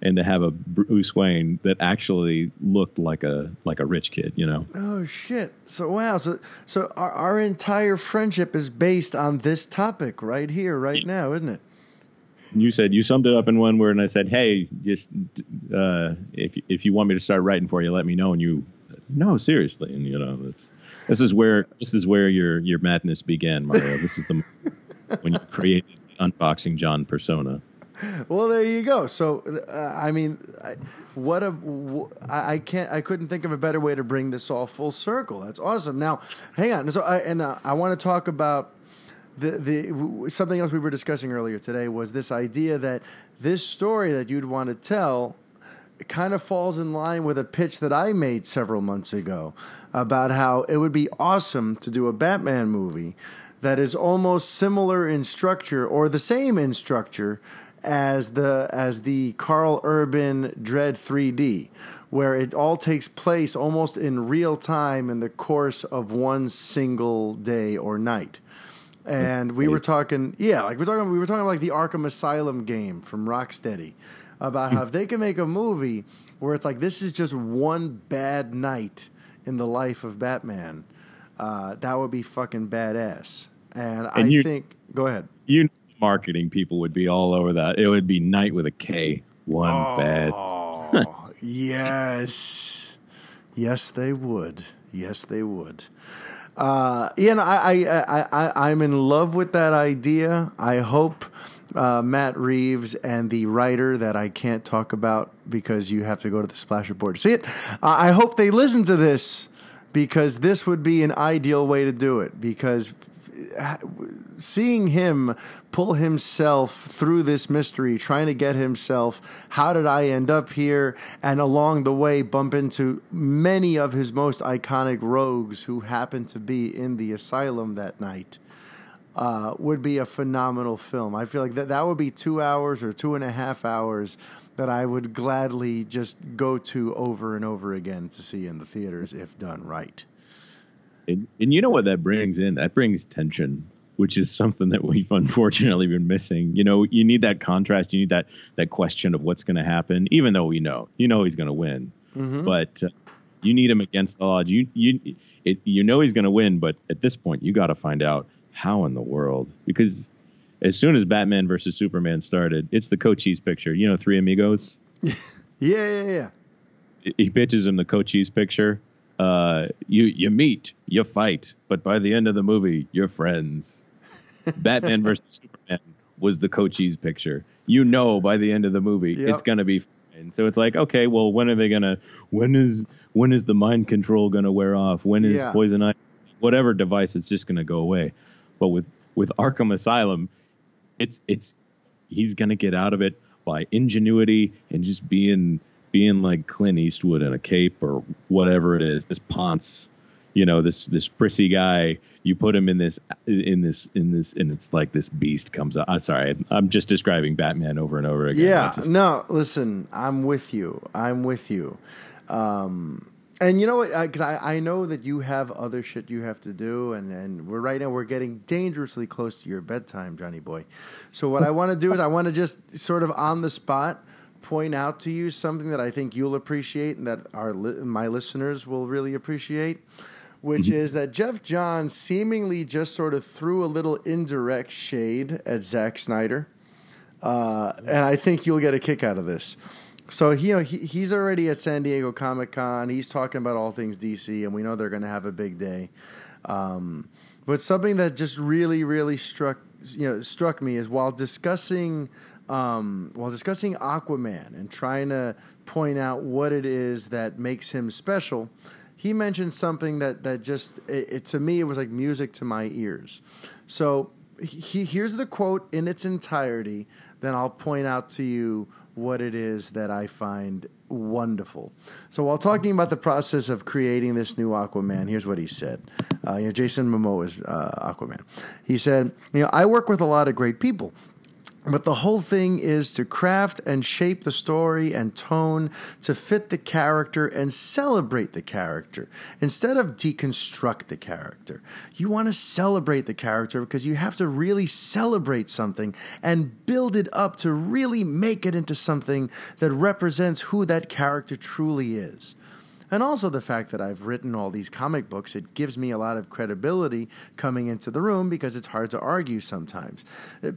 and to have a Bruce Wayne that actually looked like a rich kid, you know? Oh, shit. So, wow. So our entire friendship is based on this topic right here, right now, isn't it? You said you summed it up in one word, and I said, hey, just if you want me to start writing for you, let me know. And you, no, seriously. And, you know, this is where your madness began, Mario. This is the when you created Unboxing John persona. Well, there you go. So, I mean, I couldn't think of a better way to bring this all full circle. That's awesome. Now, hang on. So, I want to talk about the something else we were discussing earlier today, was this idea that this story that you'd want to tell kind of falls in line with a pitch that I made several months ago about how it would be awesome to do a Batman movie that is almost similar in structure, or the same in structure, as the Carl Urban Dredd 3D, where it all takes place almost in real time in the course of one single day or night. And we were talking, we were talking like the Arkham Asylum game from Rocksteady, about how if they can make a movie where it's like, this is just one bad night in the life of Batman, that would be fucking badass. And I think, go ahead. You marketing people would be all over that. It would be night with a K. One bad. Yes. Yes, they would. Yes, they would. I'm in love with that idea. I hope Matt Reeves and the writer that I can't talk about because you have to go to the Splash Report to see it, I hope they listen to this, because this would be an ideal way to do it. Because seeing him pull himself through this mystery, trying to get himself, how did I end up here? And along the way, bump into many of his most iconic rogues who happened to be in the asylum that night, would be a phenomenal film. I feel like that would be 2 hours or 2.5 hours that I would gladly just go to over and over again to see in the theaters if done right. And you know what that brings in? That brings tension, which is something that we've unfortunately been missing. You know, you need that contrast. You need that question of what's going to happen, even though we know, he's going to win. Mm-hmm. But you need him against the odds. You know he's going to win, but at this point, you got to find out how in the world. Because as soon as Batman versus Superman started, it's the Cochise picture. You know, Three Amigos? Yeah. He pitches him the Cochise picture. You meet, you fight, but by the end of the movie, you're friends. Batman versus Superman was the Cochise picture. You know, by the end of the movie, It's gonna be fine. So it's like, okay, well, when is the mind control gonna wear off? When is poison ivy? Whatever device, it's just gonna go away. But with Arkham Asylum, it's he's gonna get out of it by ingenuity and just being being like Clint Eastwood in a cape or whatever it is, this Ponce, you know, this prissy guy, you put him in this, and it's like this beast comes out. I'm sorry. I'm just describing Batman over and over again. Yeah. No, listen, I'm with you. And you know what? Because I know that you have other shit you have to do, and we're right now we're getting dangerously close to your bedtime, Johnny boy. So what I want to do is I want to just sort of on the spot point out to you something that I think you'll appreciate and that my listeners will really appreciate, which is that Geoff Johns seemingly just sort of threw a little indirect shade at Zack Snyder, and I think you'll get a kick out of this. So, you know, he's already at San Diego Comic-Con. He's talking about all things DC, and we know they're going to have a big day. But something that just really, really struck me is while discussing Aquaman and trying to point out what it is that makes him special, he mentioned something that just to me it was like music to my ears. So here's the quote in its entirety. Then I'll point out to you what it is that I find wonderful. So while talking about the process of creating this new Aquaman, here's what he said. Jason Momoa is Aquaman. He said, I work with a lot of great people, but the whole thing is to craft and shape the story and tone to fit the character and celebrate the character instead of deconstruct the character. You want to celebrate the character because you have to really celebrate something and build it up to really make it into something that represents who that character truly is. And also the fact that I've written all these comic books, it gives me a lot of credibility coming into the room because it's hard to argue sometimes.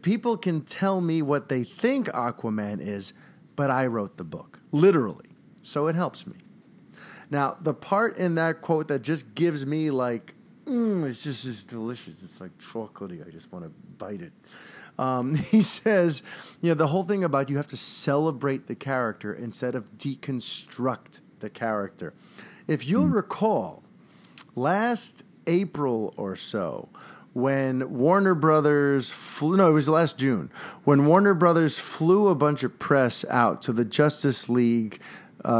People can tell me what they think Aquaman is, but I wrote the book, literally. So it helps me. Now, the part in that quote that just gives me like, it's delicious. It's like chocolatey. I just want to bite it. He says, the whole thing about you have to celebrate the character instead of deconstruct the character. If you'll recall, last April or so, when Warner Brothers it was last June, when Warner Brothers flew a bunch of press out to the Justice League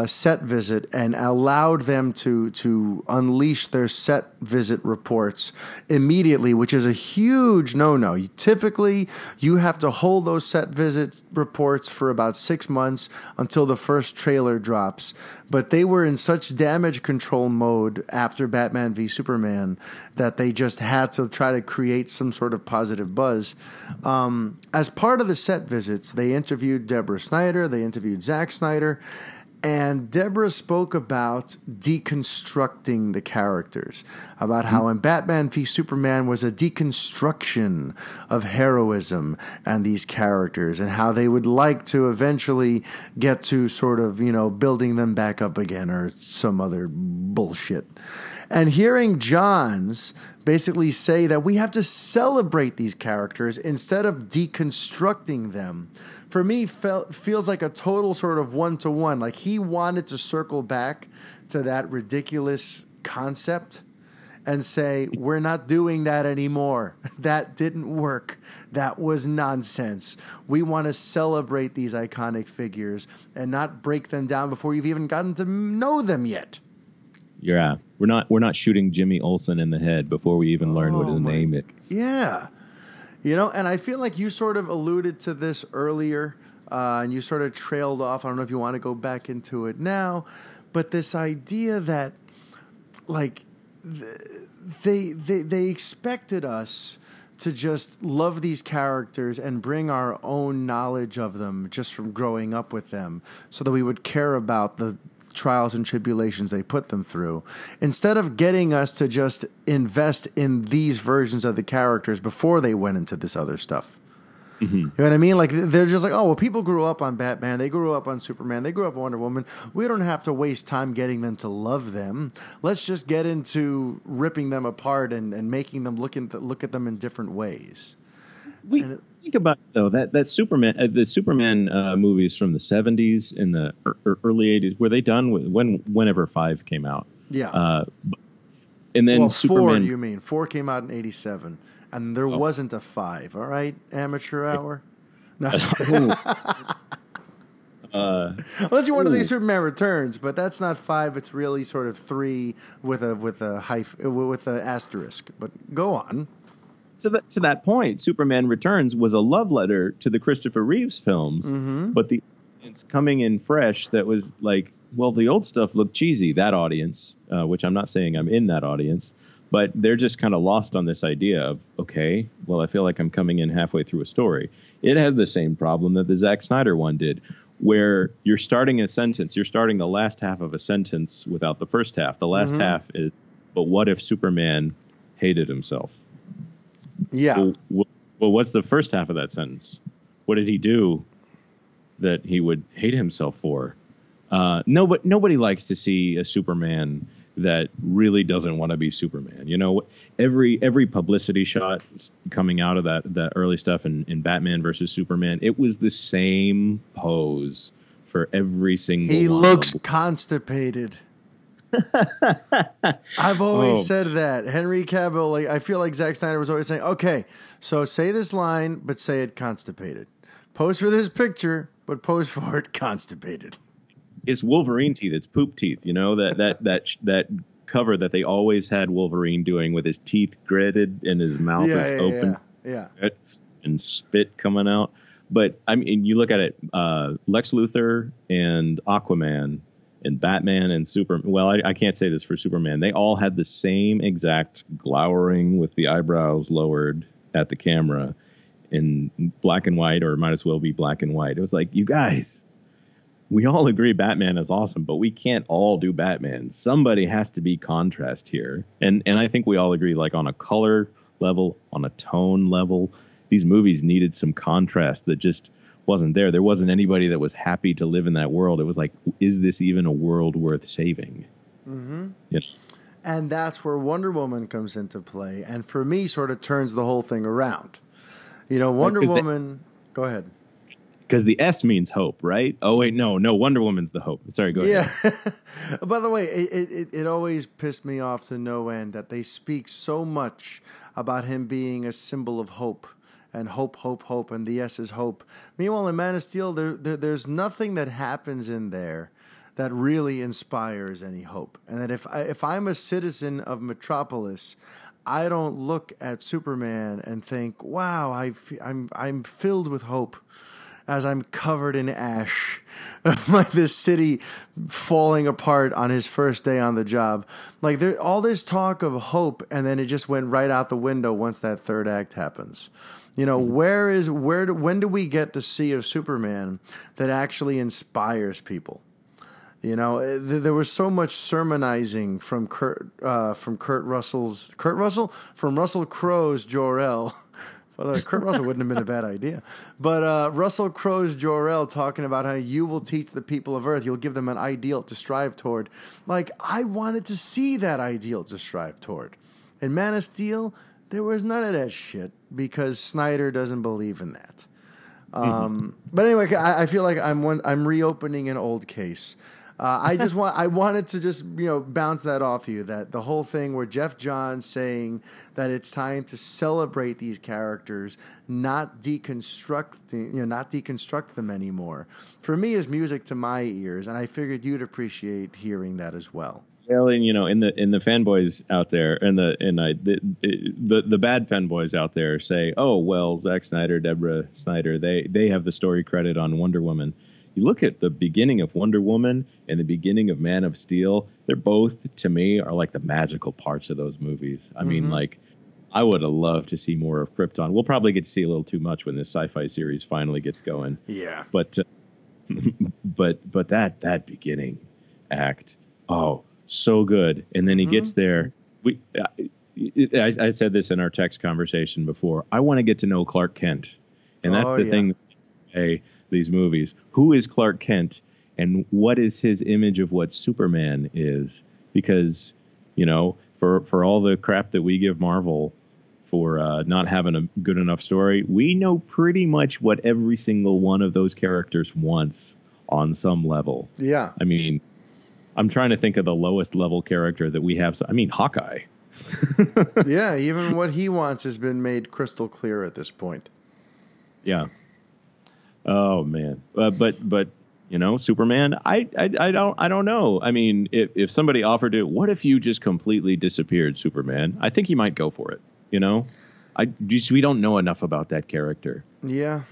set visit and allowed them to unleash their set visit reports immediately, which is a huge no-no. Typically, you have to hold those set visit reports for about 6 months until the first trailer drops. But they were in such damage control mode after Batman v Superman that they just had to try to create some sort of positive buzz. As part of the set visits, they interviewed Deborah Snyder, they interviewed Zack Snyder, and Deborah spoke about deconstructing the characters, about how in Batman v Superman was a deconstruction of heroism and these characters and how they would like to eventually get to sort of, building them back up again or some other bullshit. And hearing Johns basically say that we have to celebrate these characters instead of deconstructing them, for me feels like a total sort of one-to-one. Like he wanted to circle back to that ridiculous concept and say, we're not doing that anymore. That didn't work. That was nonsense. We want to celebrate these iconic figures and not break them down before you've even gotten to know them yet. Yeah, we're not shooting Jimmy Olsen in the head before we even learn what his name is. Yeah, and I feel like you sort of alluded to this earlier, and you sort of trailed off. I don't know if you want to go back into it now, but this idea that like they expected us to just love these characters and bring our own knowledge of them just from growing up with them, so that we would care about the trials and tribulations they put them through, instead of getting us to just invest in these versions of the characters before they went into this other stuff. You know what I mean? Like they're just like, oh, well, people grew up on Batman. They grew up on Superman. They grew up on Wonder Woman. We don't have to waste time getting them to love them. Let's just get into ripping them apart and making them look at them in different ways. Think about it, though, that Superman, the Superman movies from the 70s and the early 80s, were they done with whenever 5 came out? Yeah. And then Superman 4, you mean. 4 came out in 87, and there wasn't a 5, all right? Amateur hour? No. Unless you want to say Superman Returns, but that's not five. It's really sort of three with an asterisk. But go on. To that point, Superman Returns was a love letter to the Christopher Reeves films, mm-hmm. but the audience coming in fresh that was like, well, the old stuff looked cheesy. That audience, which I'm not saying I'm in that audience, but they're just kind of lost on this idea of, okay, well, I feel like I'm coming in halfway through a story. It had the same problem that the Zack Snyder one did, where you're starting a sentence, you're starting the last half of a sentence without the first half. The last mm-hmm. half is, but what if Superman hated himself? Yeah. Well, what's the first half of that sentence? What did he do that he would hate himself for? Nobody likes to see a Superman that really doesn't want to be Superman. You know, every publicity shot coming out of that early stuff in Batman versus Superman, it was the same pose for every single one. He looks constipated. I've always said that. Henry Cavill, like, I feel like Zack Snyder was always saying, okay, so say this line, but say it constipated. Pose for this picture, but pose for it constipated. It's Wolverine teeth. It's poop teeth. You know, that cover that they always had Wolverine doing with his teeth gritted and his mouth open. Yeah. And spit coming out. But I mean, you look at it, Lex Luthor and Aquaman and Batman and Superman. Well, I can't say this for Superman. They all had the same exact glowering with the eyebrows lowered at the camera in black and white, or might as well be black and white. It was like, you guys, we all agree Batman is awesome, but we can't all do Batman. Somebody has to be contrast here. And I think we all agree, like, on a color level, on a tone level, these movies needed some contrast that just wasn't there. There wasn't anybody that was happy to live in that world. It was like, is this even a world worth saving? Mm-hmm. Yes. And that's where Wonder Woman comes into play. And for me, sort of turns the whole thing around. You know, Wonder Woman... Go ahead. Because the S means hope, right? Oh, wait, no, Wonder Woman's the hope. Sorry, go ahead. By the way, it always pissed me off to no end that they speak so much about him being a symbol of hope, and hope, and the S is hope. Meanwhile, in Man of Steel, there's nothing that happens in there that really inspires any hope. And that if I'm a citizen of Metropolis, I don't look at Superman and think, wow, I'm filled with hope, as I'm covered in ash of this city falling apart on his first day on the job. Like, there, all this talk of hope, and then it just went right out the window once that third act happens. You know, when do we get to see a Superman that actually inspires people? You know, there was so much sermonizing from Russell Crowe's Jor-El. Well, Kurt Russell wouldn't have been a bad idea. But Russell Crowe's Jor-El talking about how you will teach the people of Earth. You'll give them an ideal to strive toward. Like, I wanted to see that ideal to strive toward. In Man of Steel, there was none of that shit because Snyder doesn't believe in that. But anyway, I feel like I'm reopening an old case. I wanted to just, you know, bounce that off you, that the whole thing where Geoff Johns saying that it's time to celebrate these characters, not deconstruct them anymore, for me is music to my ears, and I figured you'd appreciate hearing that as well. Well, and you know, in the fanboys out there, and the bad fanboys out there say, oh well, Zack Snyder, Deborah Snyder, they have the story credit on Wonder Woman. You look at the beginning of Wonder Woman and the beginning of Man of Steel, they're both, to me, are like the magical parts of those movies. I mean, like, I would have loved to see more of Krypton. We'll probably get to see a little too much when this sci-fi series finally gets going. Yeah. But that beginning act, oh, so good. And then he gets there. I said this in our text conversation before. I want to get to know Clark Kent. And that's the thing. These movies. Who is Clark Kent, and what is his image of what Superman is? Because, you know, for all the crap that we give Marvel for not having a good enough story, we know pretty much what every single one of those characters wants on some level. Yeah. I mean, I'm trying to think of the lowest level character that we have. So, I mean, Hawkeye. Yeah. Even what he wants has been made crystal clear at this point. Yeah. Oh man, but You know, Superman. I don't know. I mean, if somebody offered it, what if you just completely disappeared, Superman? I think he might go for it. You know, we don't know enough about that character. Yeah.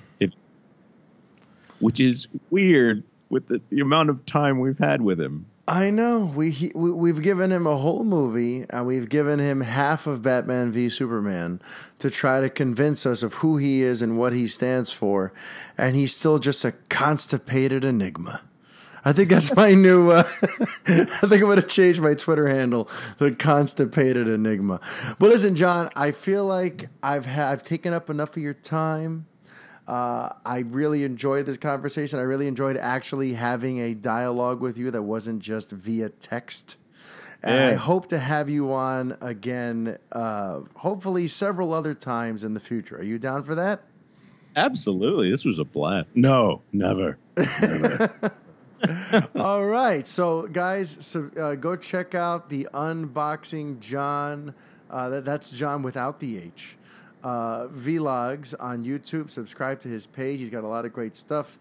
Which is weird with the amount of time we've had with him. I know we've given him a whole movie, and we've given him half of Batman v Superman to try to convince us of who he is and what he stands for, and he's still just a constipated enigma. I think that's my new. I think I'm going to change my Twitter handle to Constipated Enigma. But listen, John, I feel like I've taken up enough of your time. I really enjoyed this conversation. I really enjoyed actually having a dialogue with you that wasn't just via text. And I hope to have you on again, hopefully several other times in the future. Are you down for that? Absolutely. This was a blast. No, never. All right. So, guys, go check out the Unboxing John. That's John without the H. Vlogs on YouTube. Subscribe to his page. He's got a lot of great stuff.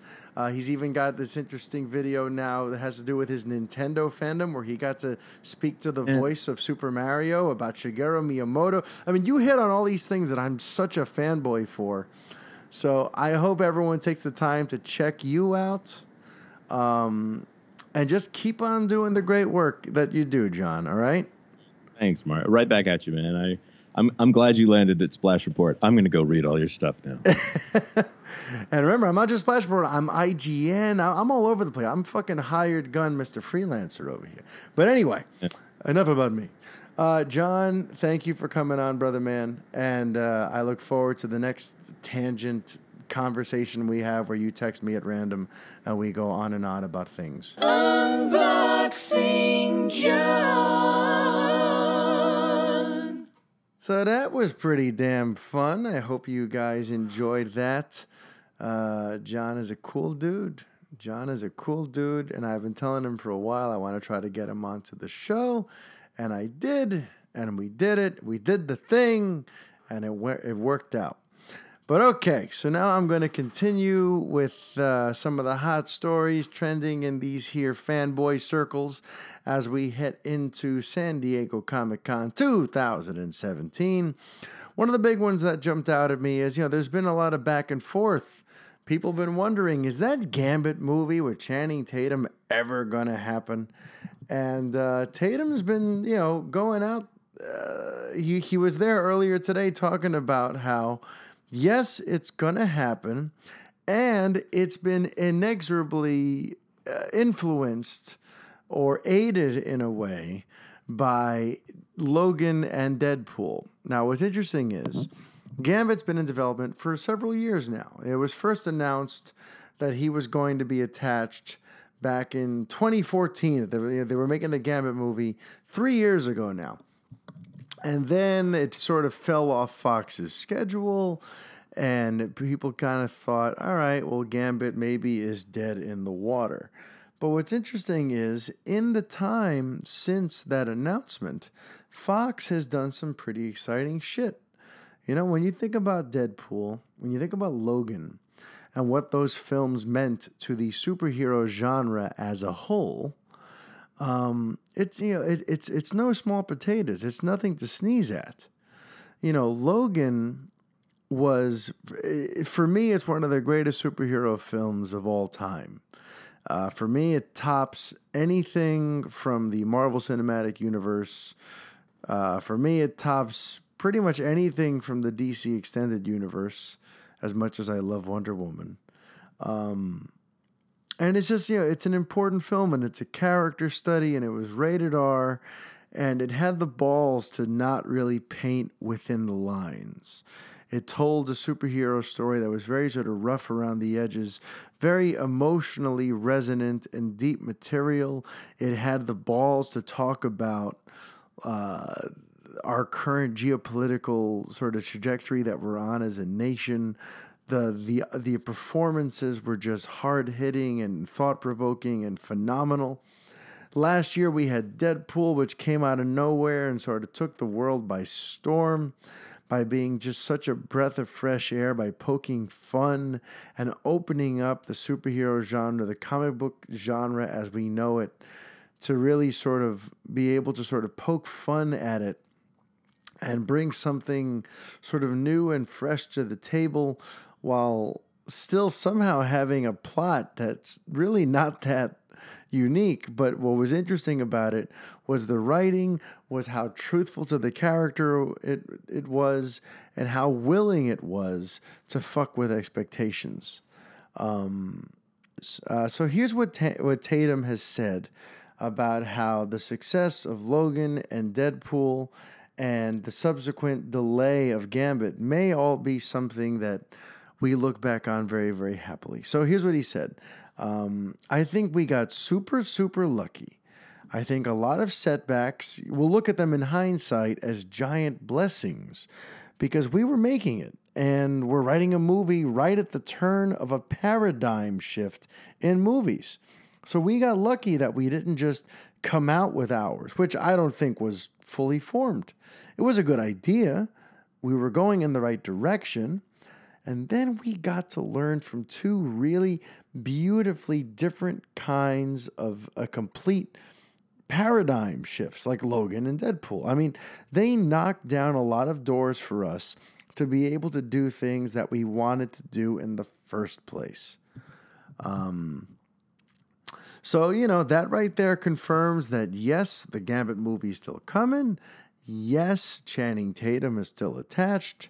He's even got this interesting video now that has to do with his Nintendo fandom, where he got to speak to the voice of Super Mario, about Shigeru Miyamoto. I mean, you hit on all these things that I'm such a fanboy for. So I hope everyone takes the time to check you out. And just keep on doing the great work that you do, John. All right? Thanks, Mario. Right back at you, man. I'm glad you landed at Splash Report. I'm going to go read all your stuff now. And remember, I'm not just Splash Report. I'm IGN. I'm all over the place. I'm fucking hired gun Mr. Freelancer over here. But anyway, enough about me. John, thank you for coming on, brother man. And I look forward to the next tangent conversation we have, where you text me at random and we go on and on about things. Unboxing John. So that was pretty damn fun. I hope you guys enjoyed that. John is a cool dude. And I've been telling him for a while I want to try to get him onto the show. And I did. And we did it. We did the thing. And it worked out. But okay, so now I'm going to continue with some of the hot stories trending in these here fanboy circles as we head into San Diego Comic-Con 2017. One of the big ones that jumped out at me is, there's been a lot of back and forth. People have been wondering, is that Gambit movie with Channing Tatum ever going to happen? And Tatum's been, going out. He was there earlier today talking about how, yes, it's going to happen, and it's been inexorably influenced or aided in a way by Logan and Deadpool. Now, what's interesting is Gambit's been in development for several years now. It was first announced that he was going to be attached back in 2014. They were making a Gambit movie 3 years ago now. And then it sort of fell off Fox's schedule, and people kind of thought, all right, well, Gambit maybe is dead in the water. But what's interesting is, in the time since that announcement, Fox has done some pretty exciting shit. When you think about Deadpool, when you think about Logan, and what those films meant to the superhero genre as a whole, it's no small potatoes. It's nothing to sneeze at. Logan was, for me, it's one of the greatest superhero films of all time. For me, it tops anything from the Marvel Cinematic Universe. For me, it tops pretty much anything from the DC Extended Universe, as much as I love Wonder Woman. And it's just, it's an important film, and it's a character study, and it was rated R, and it had the balls to not really paint within the lines. It told a superhero story that was very sort of rough around the edges, very emotionally resonant and deep material. It had the balls to talk about our current geopolitical sort of trajectory that we're on as a nation. The performances were just hard-hitting and thought-provoking and phenomenal. Last year we had Deadpool, which came out of nowhere and sort of took the world by storm. by being just such a breath of fresh air, by poking fun and opening up the superhero genre, the comic book genre as we know it, to really sort of be able to sort of poke fun at it and bring something sort of new and fresh to the table while still somehow having a plot that's really not that unique. But what was interesting about it was the writing, was how truthful to the character it was, and how willing it was to fuck with expectations. So here's what Tatum has said about how the success of Logan and Deadpool and the subsequent delay of Gambit may all be something that we look back on very, very happily. So here's what he said. I think we got super, super lucky. I think a lot of setbacks, we'll look at them in hindsight as giant blessings because we were making it and we're writing a movie right at the turn of a paradigm shift in movies. So we got lucky that we didn't just come out with ours, which I don't think was fully formed. It was a good idea. We were going in the right direction. And then we got to learn from two really beautifully different kinds of a complete paradigm shifts, like Logan and Deadpool. I mean, they knocked down a lot of doors for us to be able to do things that we wanted to do in the first place. So, you know, that right there confirms that, yes, the Gambit movie is still coming. Yes, Channing Tatum is still attached.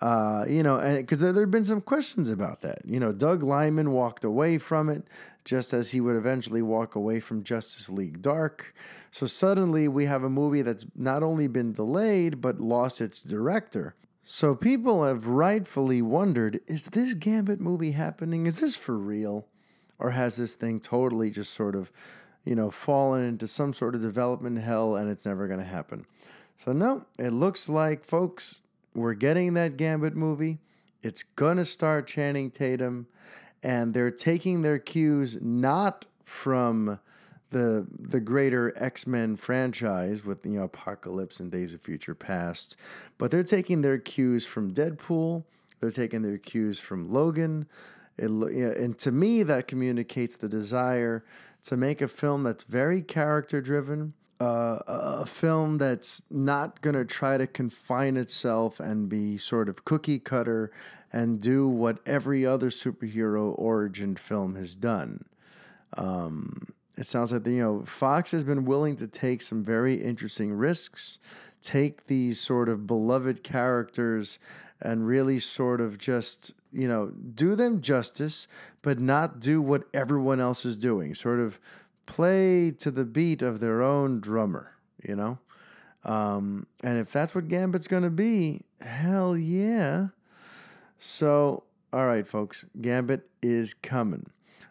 You know, because there have been some questions about that. You know, Doug Liman walked away from it, just as he would eventually walk away from Justice League Dark. So suddenly we have a movie that's not only been delayed, but lost its director. So people have rightfully wondered, is this Gambit movie happening? Is this for real? Or has this thing totally just sort of, you know, fallen into some sort of development hell and it's never going to happen? So no, it looks like, folks, we're getting that Gambit movie. It's going to star Channing Tatum. And they're taking their cues not from the greater X-Men franchise with, you know, Apocalypse and Days of Future Past. But they're taking their cues from Deadpool. They're taking their cues from Logan. And to me, that communicates the desire to make a film that's very character-driven. A film that's not going to try to confine itself and be sort of cookie cutter and do what every other superhero origin film has done. It sounds like, you know, Fox has been willing to take some very interesting risks, take these sort of beloved characters and really sort of just, you know, do them justice, but not do what everyone else is doing, sort of play to the beat of their own drummer, you know? And if that's what Gambit's going to be, hell yeah. So, all right, folks, Gambit is coming.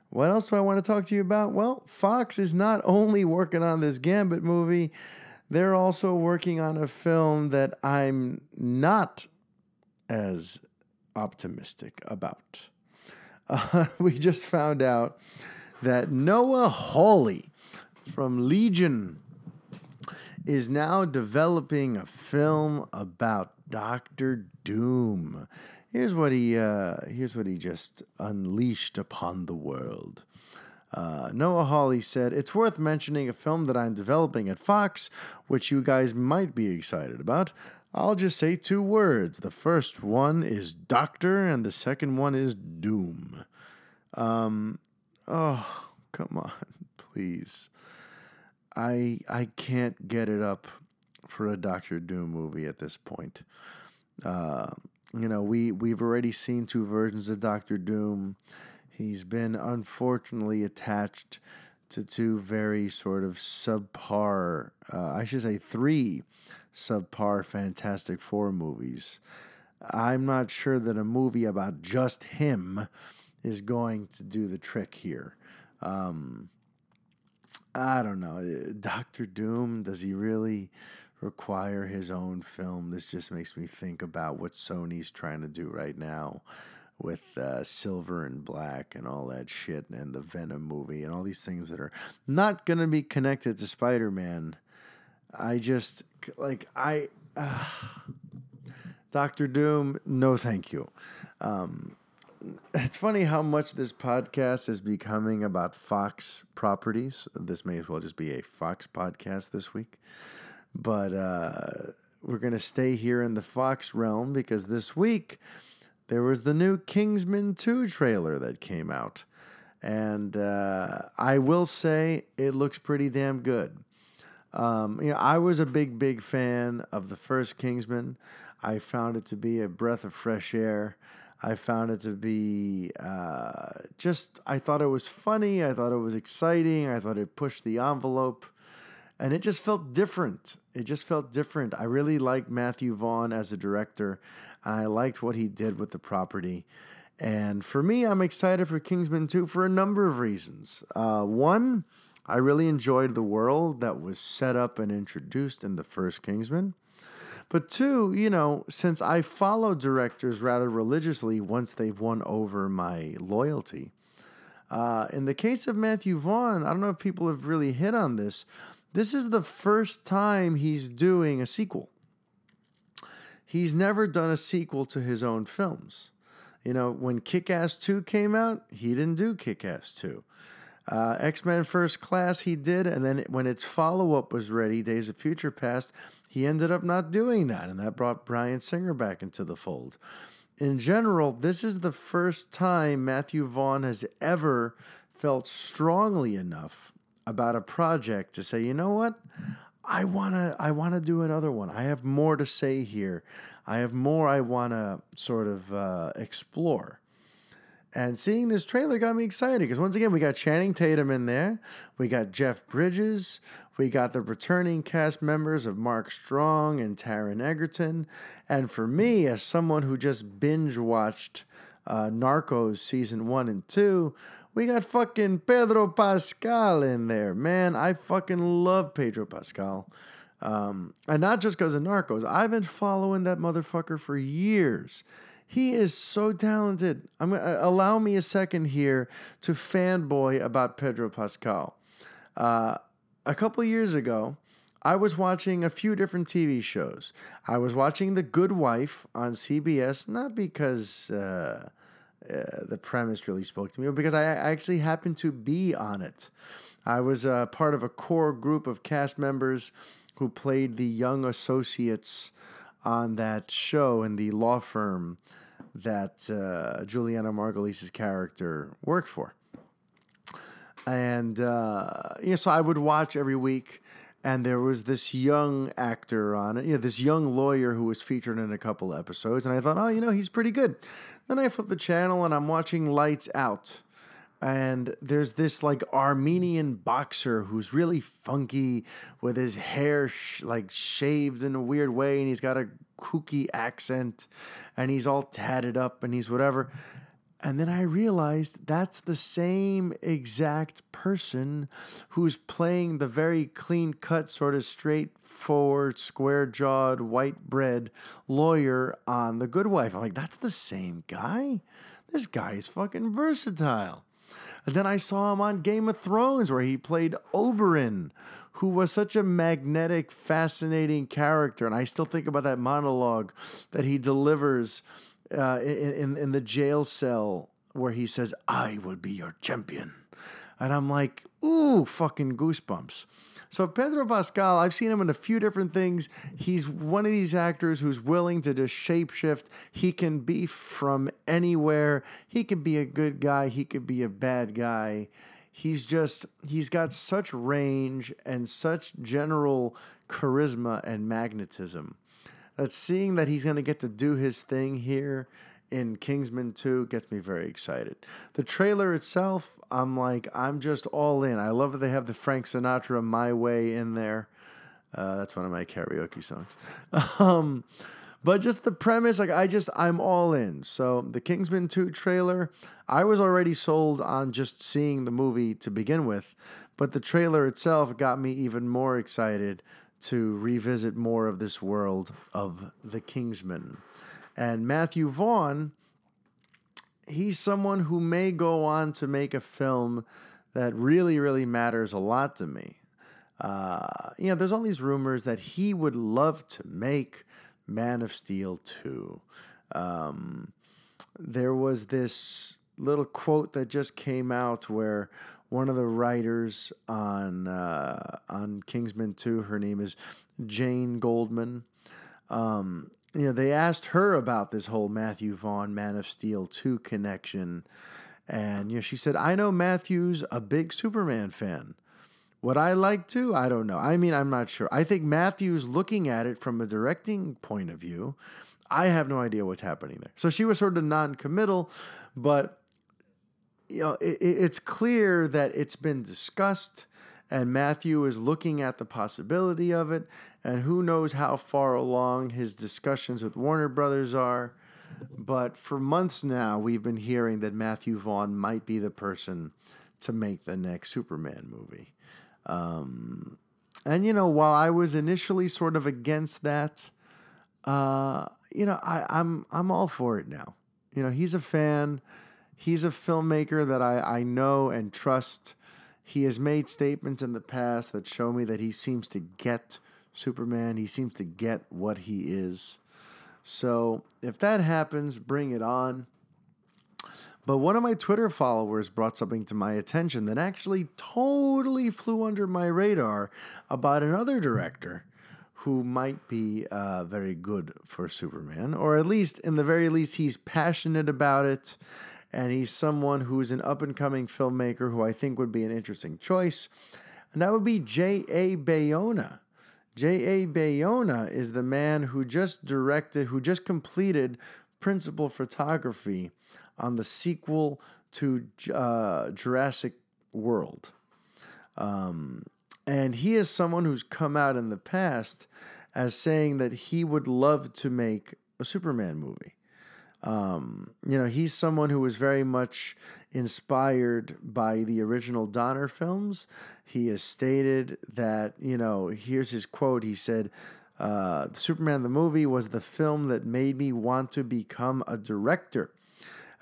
What else do I want to talk to you about? Well, Fox is not only working on this Gambit movie, they're also working on a film that I'm not as optimistic about. We just found out that Noah Hawley from Legion is now developing a film about Doctor Doom. Here's what he just unleashed upon the world. Noah Hawley said, "It's worth mentioning a film that I'm developing at Fox, which you guys might be excited about. I'll just say two words. The first one is Doctor, and the second one is Doom." Oh, come on, please. I can't get it up for a Doctor Doom movie at this point. You know, we've already seen two versions of Doctor Doom. He's been unfortunately attached to two very sort of subpar, I should say three subpar Fantastic Four movies. I'm not sure that a movie about just him is going to do the trick here. I don't know. Doctor Doom, does he really require his own film? This just makes me think about what Sony's trying to do right now with Silver and Black and all that shit and the Venom movie and all these things that are not going to be connected to Spider-Man. I just, like, Dr. Doom, no thank you. It's funny how much this podcast is becoming about Fox properties. This may as well just be a Fox podcast this week. But we're going to stay here in the Fox realm because this week there was the new Kingsman 2 trailer that came out. And I will say it looks pretty damn good. I was a big fan of the first Kingsman. I found it to be a breath of fresh air. I found it to be I thought it was funny. I thought it was exciting. I thought it pushed the envelope. And it just felt different. I really like Matthew Vaughn as a director. And I liked what he did with the property. And for me, I'm excited for Kingsman 2 for a number of reasons. One, I really enjoyed the world that was set up and introduced in the first Kingsman. But two, since I follow directors rather religiously once they've won over my loyalty. In the case of Matthew Vaughn, I don't know if people have really hit on this. This is the first time he's doing a sequel. He's never done a sequel to his own films. When Kick-Ass 2 came out, he didn't do Kick-Ass 2. X-Men First Class he did, and then when its follow-up was ready, Days of Future Past, he ended up not doing that, and that brought Bryan Singer back into the fold. In general, this is the first time Matthew Vaughn has ever felt strongly enough about a project to say, you know what, I wanna do another one. I have more to say here. I have more I wanna sort of explore. And seeing this trailer got me excited because, once again, we got Channing Tatum in there. We got Jeff Bridges. We got the returning cast members of Mark Strong and Taron Egerton. And for me, as someone who just binge-watched Narcos Season 1 and 2, we got fucking Pedro Pascal in there. Man, I fucking love Pedro Pascal. And not just because of Narcos. I've been following that motherfucker for years. He is so talented. Allow me a second here to fanboy about Pedro Pascal. A couple years ago, I was watching a few different TV shows. I was watching The Good Wife on CBS, not because the premise really spoke to me, but because I actually happened to be on it. I was part of a core group of cast members who played the young associates on that show in the law firm that Juliana Margulies' character worked for. And so I would watch every week, and there was this young actor on it, this young lawyer who was featured in a couple episodes, and I thought, he's pretty good. Then I flip the channel, and I'm watching Lights Out. And there's this Armenian boxer who's really funky with his hair shaved in a weird way. And he's got a kooky accent and he's all tatted up and he's whatever. And then I realized that's the same exact person who's playing the very clean-cut, sort of straightforward, square-jawed, white-bread lawyer on The Good Wife. I'm like, that's the same guy? This guy is fucking versatile. And then I saw him on Game of Thrones, where he played Oberyn, who was such a magnetic, fascinating character. And I still think about that monologue that he delivers in the jail cell where he says, "I will be your champion." And I'm like, ooh, fucking goosebumps. So Pedro Pascal, I've seen him in a few different things. He's one of these actors who's willing to just shapeshift. He can be from anywhere. He can be a good guy. He could be a bad guy. He's got such range and such general charisma and magnetism that seeing that he's going to get to do his thing here in Kingsman 2 gets me very excited. The trailer itself, I'm just all in. I love that they have the Frank Sinatra "My Way" in there. That's one of my karaoke songs. But just the premise, I'm all in. So the Kingsman 2 trailer, I was already sold on just seeing the movie to begin with, but the trailer itself got me even more excited to revisit more of this world of the Kingsman. And Matthew Vaughn, he's someone who may go on to make a film that really, really matters a lot to me. There's all these rumors that he would love to make Man of Steel 2. There was this little quote that just came out where one of the writers on Kingsman 2, her name is Jane Goldman. You know, they asked her about this whole Matthew Vaughn Man of Steel 2 connection. And, you know, she said, I know Matthew's a big Superman fan. Would I like to? I don't know. I mean, I'm not sure. I think Matthew's looking at it from a directing point of view. I have no idea what's happening there. So she was sort of non-committal, but you know, it's clear that it's been discussed and Matthew is looking at the possibility of it, and who knows how far along his discussions with Warner Brothers are. But for months now, we've been hearing that Matthew Vaughn might be the person to make the next Superman movie. And, you know, while I was initially sort of against that, you know, I'm all for it now. You know, he's a fan. He's a filmmaker that I know and trust. He has made statements in the past that show me that he seems to get Superman. He seems to get what he is. So if that happens, bring it on. But one of my Twitter followers brought something to my attention that actually totally flew under my radar about another director who might be very good for Superman, or at least, in the very least, he's passionate about it, and he's someone who's an up-and-coming filmmaker who I think would be an interesting choice, and that would be J.A. Bayona. J.A. Bayona is the man who just directed, who just completed principal photography on the sequel to Jurassic World. And he is someone who's come out in the past as saying that he would love to make a Superman movie. You know, he's someone who was very much inspired by the original Donner films. He has stated that, you know, here's his quote. He said, Superman the movie was the film that made me want to become a director.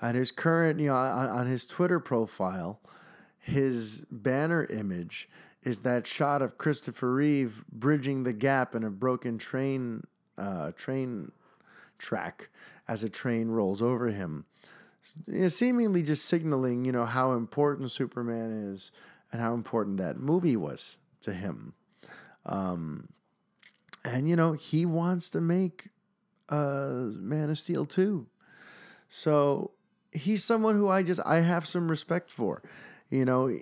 And his current, you know, on his Twitter profile, his banner image is that shot of Christopher Reeve bridging the gap in a broken train track as a train rolls over him, seemingly just signaling, you know, how important Superman is and how important that movie was to him. And, you know, he wants to make Man of Steel 2. So he's someone who I have some respect for. You know,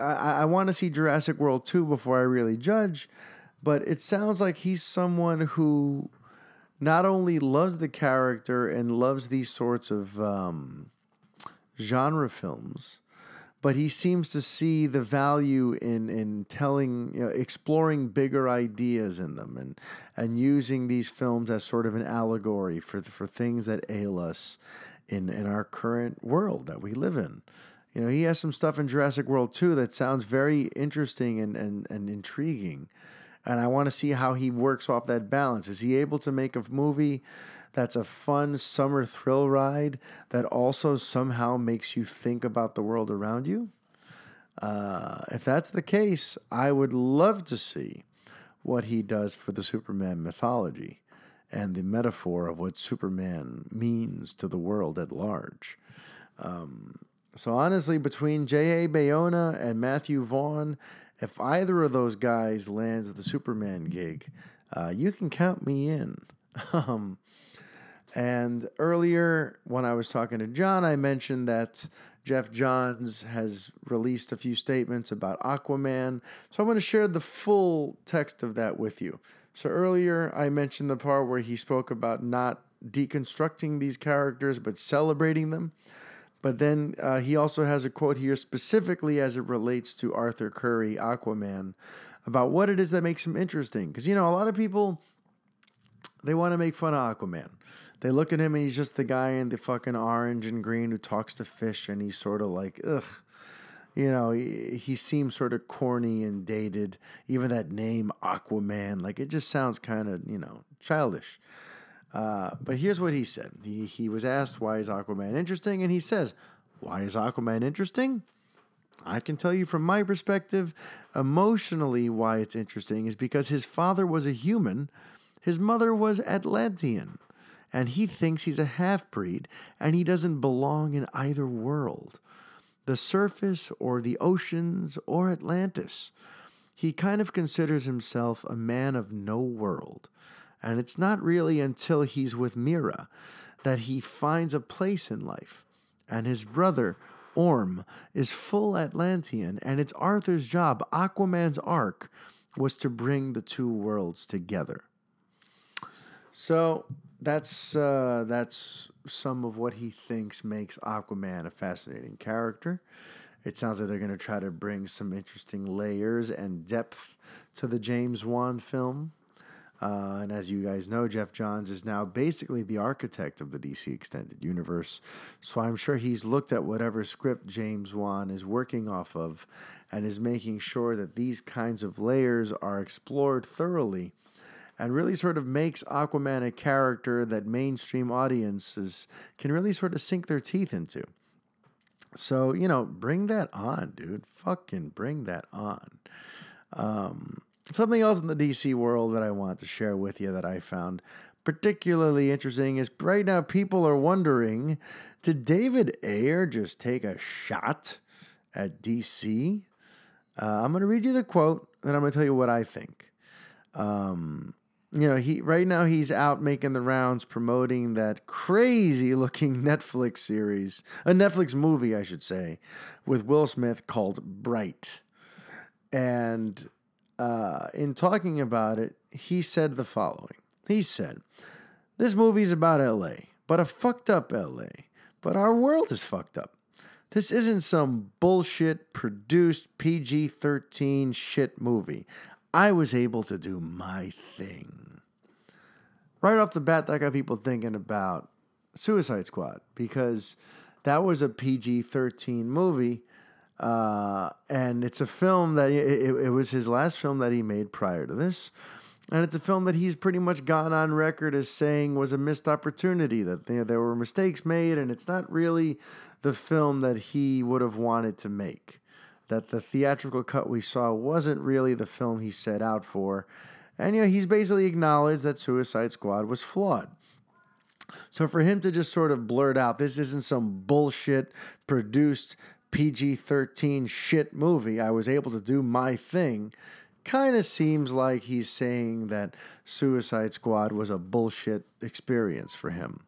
I want to see Jurassic World 2 before I really judge, but it sounds like he's someone who not only loves the character and loves these sorts of genre films, but he seems to see the value in telling, you know, exploring bigger ideas in them and using these films as sort of an allegory for things that ail us in our current world that we live in. You know, he has some stuff in Jurassic World 2 that sounds very interesting and intriguing. And I want to see how he works off that balance. Is he able to make a movie that's a fun summer thrill ride that also somehow makes you think about the world around you? If that's the case, I would love to see what he does for the Superman mythology and the metaphor of what Superman means to the world at large. So honestly, between J.A. Bayona and Matthew Vaughn, if either of those guys lands the Superman gig, you can count me in. And earlier, when I was talking to John, I mentioned that Geoff Johns has released a few statements about Aquaman. So I'm going to share the full text of that with you. So earlier, I mentioned the part where he spoke about not deconstructing these characters, but celebrating them. But then he also has a quote here specifically as it relates to Arthur Curry, Aquaman, about what it is that makes him interesting. Because, you know, a lot of people, they want to make fun of Aquaman. They look at him and he's just the guy in the fucking orange and green who talks to fish, and he's sort of like, ugh. You know, he seems sort of corny and dated. Even that name, Aquaman, like it just sounds kind of, you know, childish. But here's what he said. He was asked, why is Aquaman interesting? And he says, why is Aquaman interesting? I can tell you from my perspective, emotionally, why it's interesting is because his father was a human. His mother was Atlantean, and he thinks he's a half-breed, and he doesn't belong in either world, the surface or the oceans or Atlantis. He kind of considers himself a man of no world, and it's not really until he's with Mira that he finds a place in life, and his brother, Orm, is full Atlantean, and it's Arthur's job, Aquaman's arc, was to bring the two worlds together. So that's some of what he thinks makes Aquaman a fascinating character. It sounds like they're going to try to bring some interesting layers and depth to the James Wan film. And as you guys know, Geoff Johns is now basically the architect of the DC Extended Universe. So I'm sure he's looked at whatever script James Wan is working off of and is making sure that these kinds of layers are explored thoroughly, and really sort of makes Aquaman a character that mainstream audiences can really sort of sink their teeth into. So, you know, bring that on, dude. Fucking bring that on. Something else in the DC world that I want to share with you that I found particularly interesting is right now people are wondering, did David Ayer just take a shot at DC? I'm going to read you the quote, and I'm going to tell you what I think. You know, he right now he's out making the rounds promoting that crazy-looking Netflix series, a Netflix movie, I should say, with Will Smith called Bright. And in talking about it, he said the following. He said, "This movie's about L.A., but a fucked up L.A., but our world is fucked up. This isn't some bullshit produced PG-13 shit movie. I was able to do my thing." Right off the bat, that got people thinking about Suicide Squad, because that was a PG-13 movie, and it's a film that it was his last film that he made prior to this, and it's a film that he's pretty much gone on record as saying was a missed opportunity, that there were mistakes made, and it's not really the film that he would have wanted to make. That the theatrical cut we saw wasn't really the film he set out for. And, you know, he's basically acknowledged that Suicide Squad was flawed. So for him to just sort of blurt out, this isn't some bullshit produced PG-13 shit movie, I was able to do my thing, kind of seems like he's saying that Suicide Squad was a bullshit experience for him.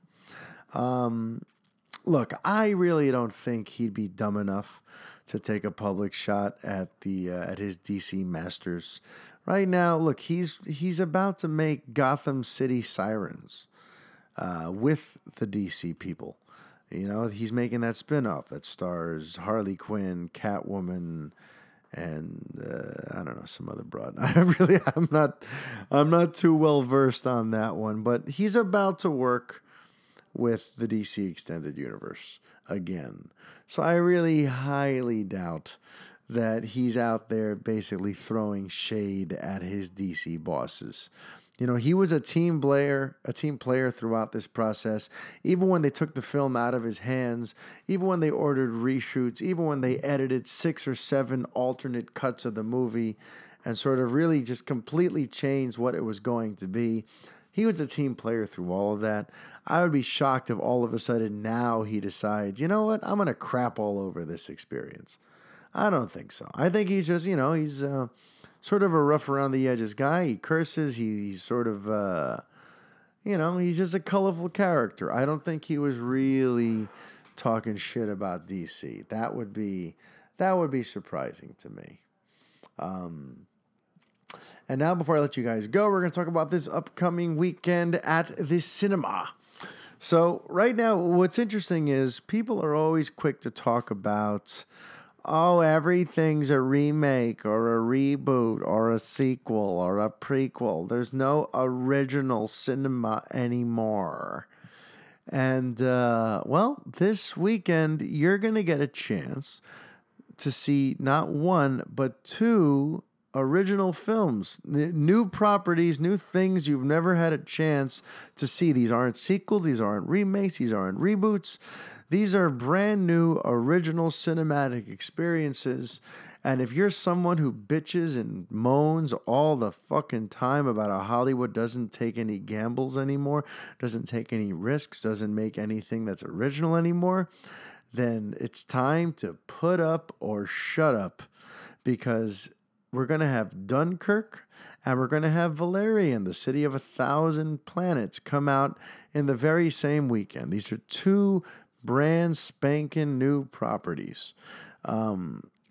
Look, I really don't think he'd be dumb enough to take a public shot at the at his DC masters. Right now, look, he's about to make Gotham City Sirens with the DC people. You know, he's making that spinoff that stars Harley Quinn, Catwoman, and I don't know, some other broad. I'm not too well versed on that one, but he's about to work with the DC Extended Universe again. So I really highly doubt that he's out there basically throwing shade at his DC bosses. You know, he was a team player throughout this process. Even when they took the film out of his hands, even when they ordered reshoots, even when they edited 6 or 7 alternate cuts of the movie and sort of really just completely changed what it was going to be, he was a team player through all of that. I would be shocked if all of a sudden now he decides, you know what, I'm going to crap all over this experience. I don't think so. I think he's just, you know, he's sort of a rough around the edges guy. He curses. He's sort of, you know, he's just a colorful character. I don't think he was really talking shit about DC. That would be surprising to me. And now, before I let you guys go, we're going to talk about this upcoming weekend at the cinema. So right now, what's interesting is people are always quick to talk about, oh, everything's a remake or a reboot or a sequel or a prequel. There's no original cinema anymore. And, well, this weekend, you're going to get a chance to see not 1, but 2 original films, new properties, new things you've never had a chance to see. These aren't sequels, these aren't remakes, these aren't reboots. These are brand new original cinematic experiences. And if you're someone who bitches and moans all the fucking time about how Hollywood doesn't take any gambles anymore, doesn't take any risks, doesn't make anything that's original anymore, then it's time to put up or shut up, because we're going to have Dunkirk and we're going to have Valerian, the City of a Thousand Planets, come out in the very same weekend. These are two brand spanking new properties.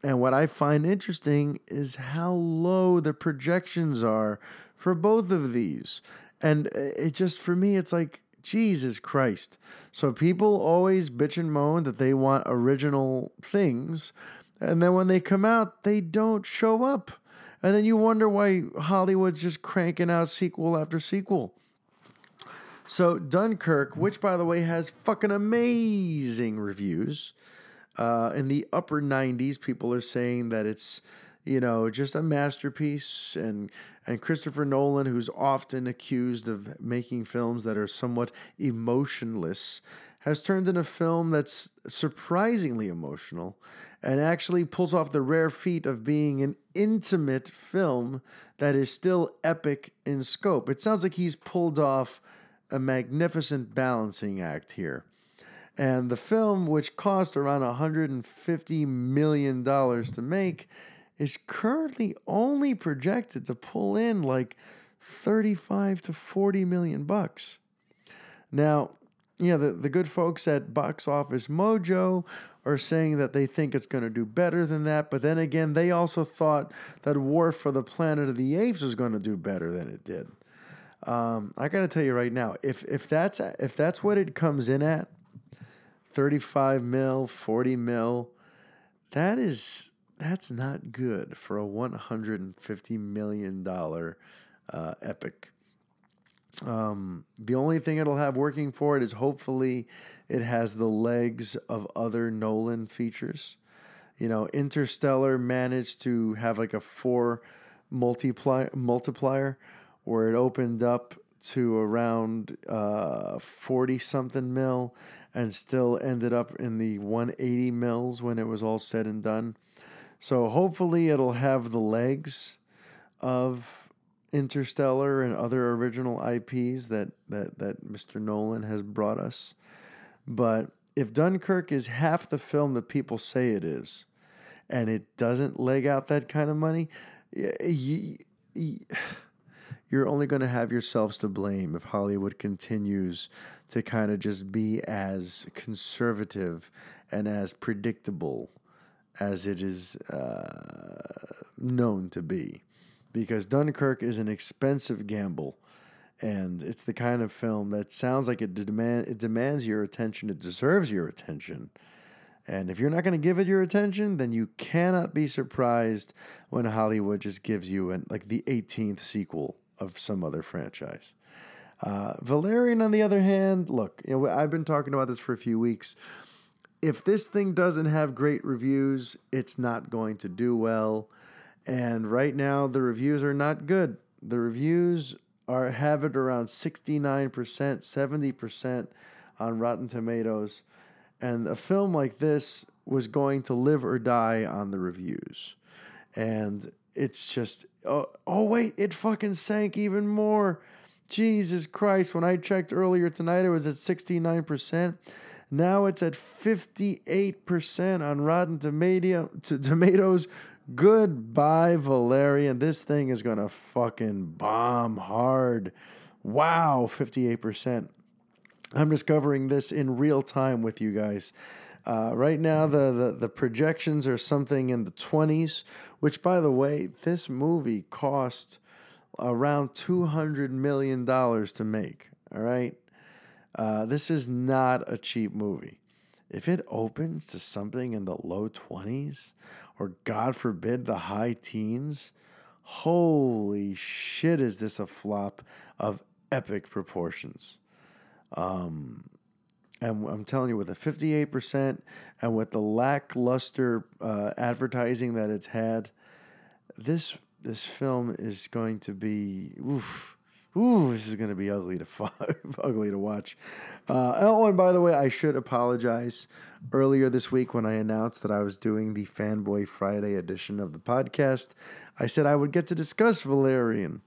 And what I find interesting is how low the projections are for both of these. And it just, for me, it's like, Jesus Christ. So people always bitch and moan that they want original things, and then when they come out, they don't show up. And then you wonder why Hollywood's just cranking out sequel after sequel. So Dunkirk, which, by the way, has fucking amazing reviews, in the upper 90s, people are saying that it's, you know, just a masterpiece. And Christopher Nolan, who's often accused of making films that are somewhat emotionless, has turned in a film that's surprisingly emotional and actually pulls off the rare feat of being an intimate film that is still epic in scope. It sounds like he's pulled off a magnificent balancing act here. And the film, which cost around $150 million to make, is currently only projected to pull in like 35 to 40 million bucks. Now, you know, the good folks at Box Office Mojo are saying that they think it's going to do better than that. But then again, they also thought that War for the Planet of the Apes was going to do better than it did. I got to tell you right now, if that's what it comes in at, 35 mil, 40 mil, that's not good for a $150 million epic. The only thing it'll have working for it is hopefully it has the legs of other Nolan features. You know, Interstellar managed to have like a 4 multiplier where it opened up to around 40-something mil and still ended up in the 180 mils when it was all said and done. So hopefully it'll have the legs of Interstellar and other original IPs that Mr. Nolan has brought us. But if Dunkirk is half the film that people say it is, and it doesn't leg out that kind of money, you're only going to have yourselves to blame if Hollywood continues to kind of just be as conservative and as predictable as it is known to be. Because Dunkirk is an expensive gamble, and it's the kind of film that sounds like it demands your attention, it deserves your attention. And if you're not going to give it your attention, then you cannot be surprised when Hollywood just gives you the 18th sequel of some other franchise. Valerian, on the other hand, look, you know, I've been talking about this for a few weeks. If this thing doesn't have great reviews, it's not going to do well. And right now, the reviews are not good. The reviews have it around 69%, 70% on Rotten Tomatoes. And a film like this was going to live or die on the reviews. And it's just, wait, it fucking sank even more. Jesus Christ, when I checked earlier tonight, it was at 69%. Now it's at 58% on Rotten Tomatoes. Goodbye, Valerian. This thing is going to fucking bomb hard. Wow, 58%. I'm discovering this in real time with you guys. Right now, the projections are something in the 20s, which, by the way, this movie cost around $200 million to make, all right? This is not a cheap movie. If it opens to something in the low 20s, or God forbid, the high teens, holy shit, is this a flop of epic proportions. And I'm telling you, with a 58% and with the lackluster advertising that it's had, this film is going to be ooh, this is going to be ugly to ugly to watch. Oh, and by the way, I should apologize. Earlier this week when I announced that I was doing the Fanboy Friday edition of the podcast, I said I would get to discuss Valerian.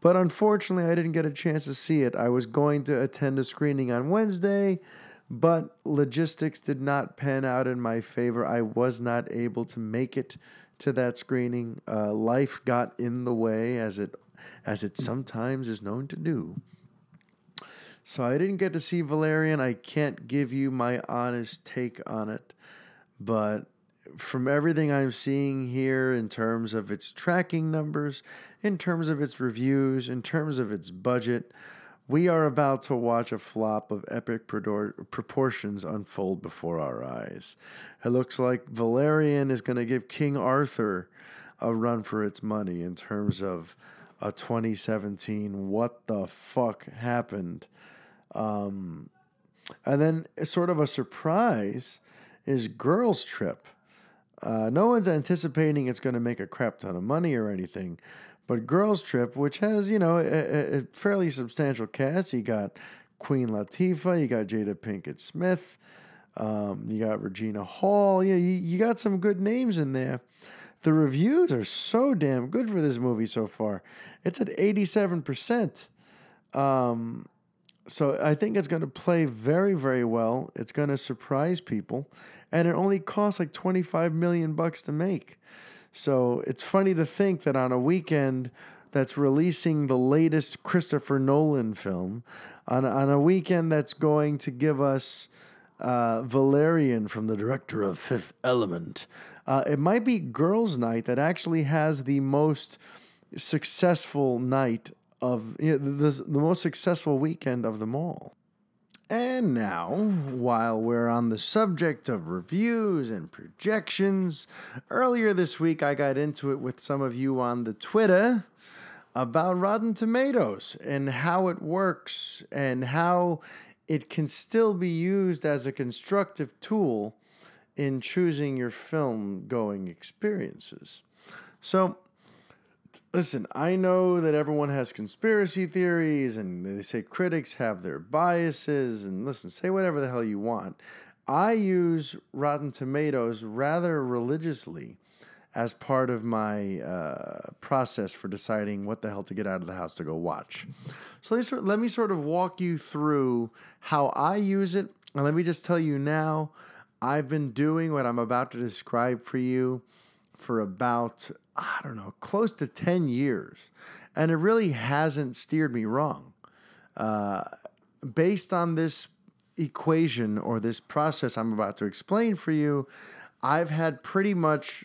But unfortunately, I didn't get a chance to see it. I was going to attend a screening on Wednesday, but logistics did not pan out in my favor. I was not able to make it to that screening. Life got in the way, as it sometimes is known to do. So I didn't get to see Valerian. I can't give you my honest take on it. But from everything I'm seeing here in terms of its tracking numbers, in terms of its reviews, in terms of its budget, we are about to watch a flop of epic proportions unfold before our eyes. It looks like Valerian is going to give King Arthur a run for its money in terms of a 2017 what the fuck happened. And then sort of a surprise is Girls Trip. No one's anticipating it's going to make a crap ton of money or anything, but Girls Trip, which has, you know, a fairly substantial cast. You got Queen Latifah, you got Jada Pinkett Smith, you got Regina Hall. You got some good names in there. The reviews are so damn good for this movie so far. It's at 87%. So I think it's going to play very, very well. It's going to surprise people. And it only costs like $25 million to make. So it's funny to think that on a weekend that's releasing the latest Christopher Nolan film, on a weekend that's going to give us Valerian from the director of Fifth Element, it might be Girls Night that actually has the most successful night of, you know, the most successful weekend of them all. And now, while we're on the subject of reviews and projections, earlier this week I got into it with some of you on the Twitter about Rotten Tomatoes and how it works and how it can still be used as a constructive tool in choosing your film-going experiences. So, listen, I know that everyone has conspiracy theories, and they say critics have their biases, and listen, say whatever the hell you want. I use Rotten Tomatoes rather religiously as part of my process for deciding what the hell to get out of the house to go watch. So let me sort of walk you through how I use it, and let me just tell you now, I've been doing what I'm about to describe for you for about, I don't know, close to 10 years. And it really hasn't steered me wrong. Based on this equation or this process I'm about to explain for you, I've had pretty much,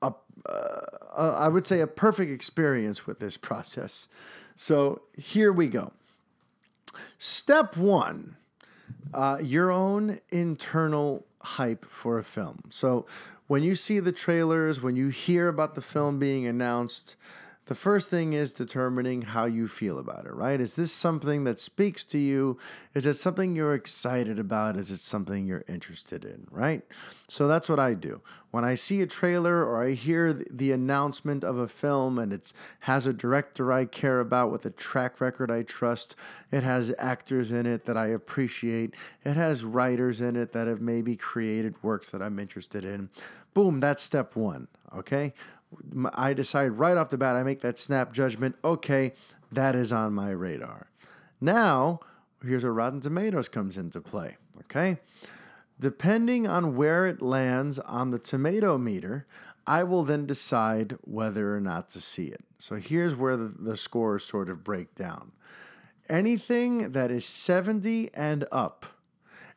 I would say, a perfect experience with this process. So here we go. Step one. Your own internal hype for a film. So when you see the trailers, when you hear about the film being announced, the first thing is determining how you feel about it, right? Is this something that speaks to you? Is it something you're excited about? Is it something you're interested in, right? So that's what I do. When I see a trailer or I hear the announcement of a film and it has a director I care about with a track record I trust, it has actors in it that I appreciate, it has writers in it that have maybe created works that I'm interested in, boom, that's step one, okay? I decide right off the bat, I make that snap judgment, okay, that is on my radar. Now, here's where Rotten Tomatoes comes into play, okay? Depending on where it lands on the tomato meter, I will then decide whether or not to see it. So here's where the scores sort of break down. Anything that is 70 and up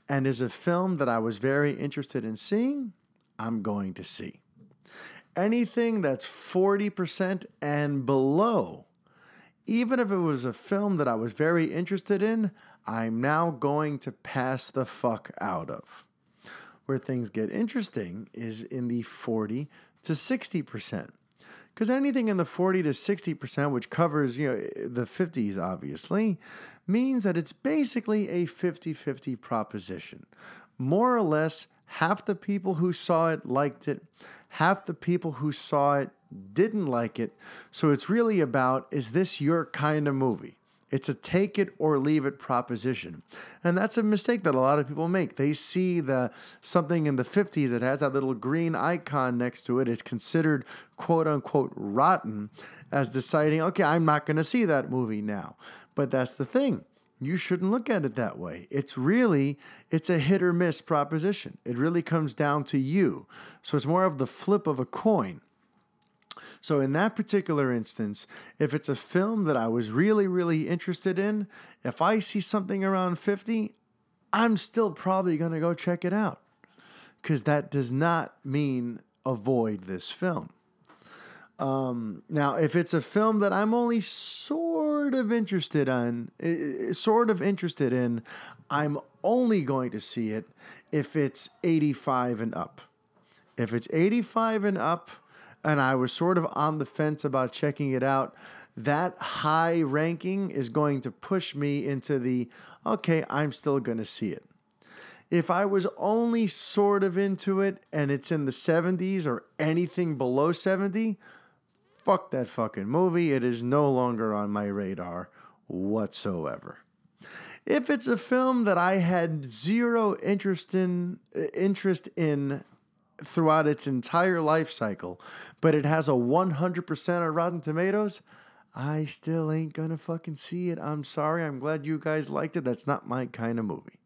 and is a film that I was very interested in seeing, I'm going to see. Anything that's 40% and below, even if it was a film that I was very interested in, I'm now going to pass the fuck out of. Where things get interesting is in the 40 to 60%. Because anything in the 40 to 60%, which covers, you know, the 50s, obviously, means that it's basically a 50-50 proposition. More or less, half the people who saw it liked it. Half the people who saw it didn't like it. So it's really about, is this your kind of movie? It's a take it or leave it proposition. And that's a mistake that a lot of people make. They see the something in the 50s that has that little green icon next to it. It's considered quote unquote rotten as deciding, okay, I'm not going to see that movie now. But that's the thing. You shouldn't look at it that way. It's a hit or miss proposition. It really comes down to you. So it's more of the flip of a coin. So in that particular instance, if it's a film that I was really, really interested in, if I see something around 50, I'm still probably going to go check it out, because that does not mean avoid this film. Now, if it's a film that I'm only sort of interested in, I'm only going to see it if it's 85 and up. If it's 85 and up, and I was sort of on the fence about checking it out, that high ranking is going to push me into the, okay, I'm still going to see it. If I was only sort of into it and it's in the 70s or anything below 70, fuck that fucking movie. It is no longer on my radar whatsoever. If it's a film that I had zero interest in throughout its entire life cycle, but it has a 100% on Rotten Tomatoes, I still ain't gonna fucking see it. I'm sorry. I'm glad you guys liked it. That's not my kind of movie.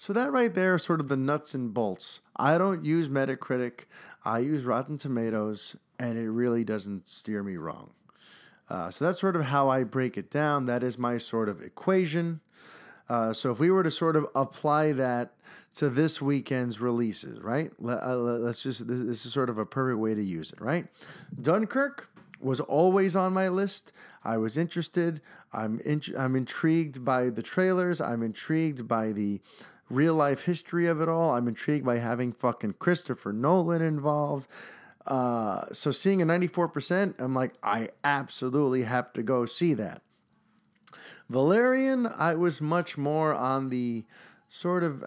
So that right there is sort of the nuts and bolts. I don't use Metacritic. I use Rotten Tomatoes, and it really doesn't steer me wrong. So that's sort of how I break it down. That is my sort of equation. So if we were to sort of apply that to this weekend's releases, right? This is sort of a perfect way to use it, right? Dunkirk was always on my list. I was interested. I'm intrigued by the trailers. I'm intrigued by the real life history of it all. I'm intrigued by having fucking Christopher Nolan involved. So seeing a 94%, I'm like, I absolutely have to go see that. Valerian, I was much more on the sort of,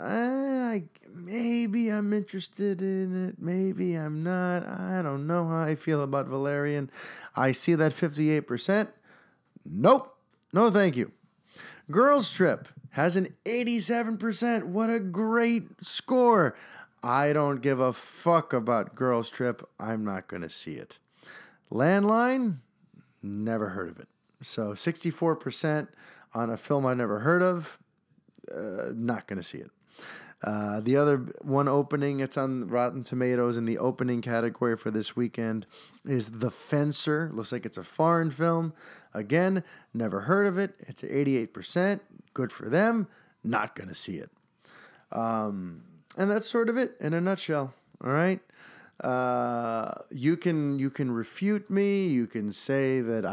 maybe I'm interested in it, maybe I'm not. I don't know how I feel about Valerian. I see that 58%. Nope. No, thank you. Girls Trip has an 87%. What a great score. I don't give a fuck about Girls Trip. I'm not going to see it. Landline, never heard of it. So 64% on a film I never heard of, not going to see it. The other one opening, it's on Rotten Tomatoes in the opening category for this weekend, is The Fencer. Looks like it's a foreign film. Again, never heard of it. It's at 88%. Good for them. Not going to see it. And that's sort of it in a nutshell. All right. You can refute me. You can say that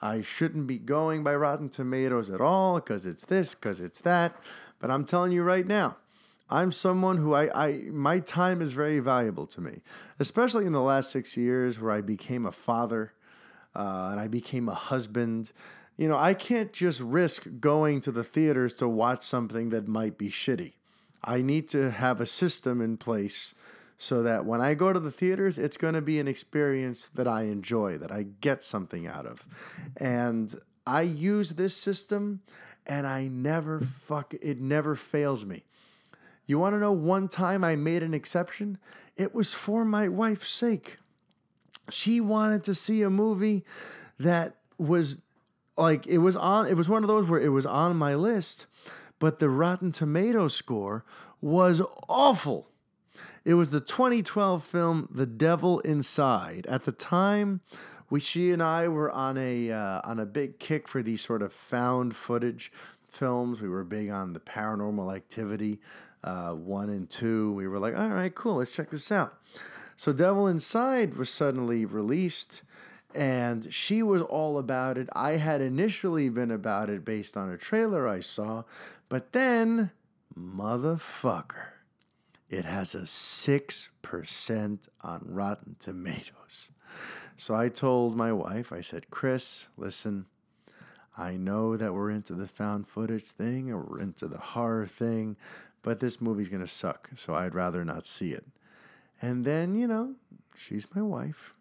I shouldn't be going by Rotten Tomatoes at all because it's this, because it's that. But I'm telling you right now, I'm someone who my time is very valuable to me, especially in the last 6 years where I became a father and I became a husband. You know, I can't just risk going to the theaters to watch something that might be shitty. I need to have a system in place so that when I go to the theaters, it's going to be an experience that I enjoy, that I get something out of. And I use this system, and it never fails me. You want to know one time I made an exception? It was for my wife's sake. She wanted to see a movie that was like, it was one of those where it was on my list, but the Rotten Tomato score was awful. It was the 2012 film The Devil Inside. At the time, she and I were on a big kick for these sort of found footage films. We were big on the Paranormal Activity 1 and 2. We were like, all right, cool, let's check this out. So Devil Inside was suddenly released, and she was all about it. I had initially been about it based on a trailer I saw, but then, motherfucker, it has a 6% on Rotten Tomatoes. So I told my wife, I said, Chris, listen, I know that we're into the found footage thing or we're into the horror thing, but this movie's going to suck, so I'd rather not see it. And then, you know, she's my wife,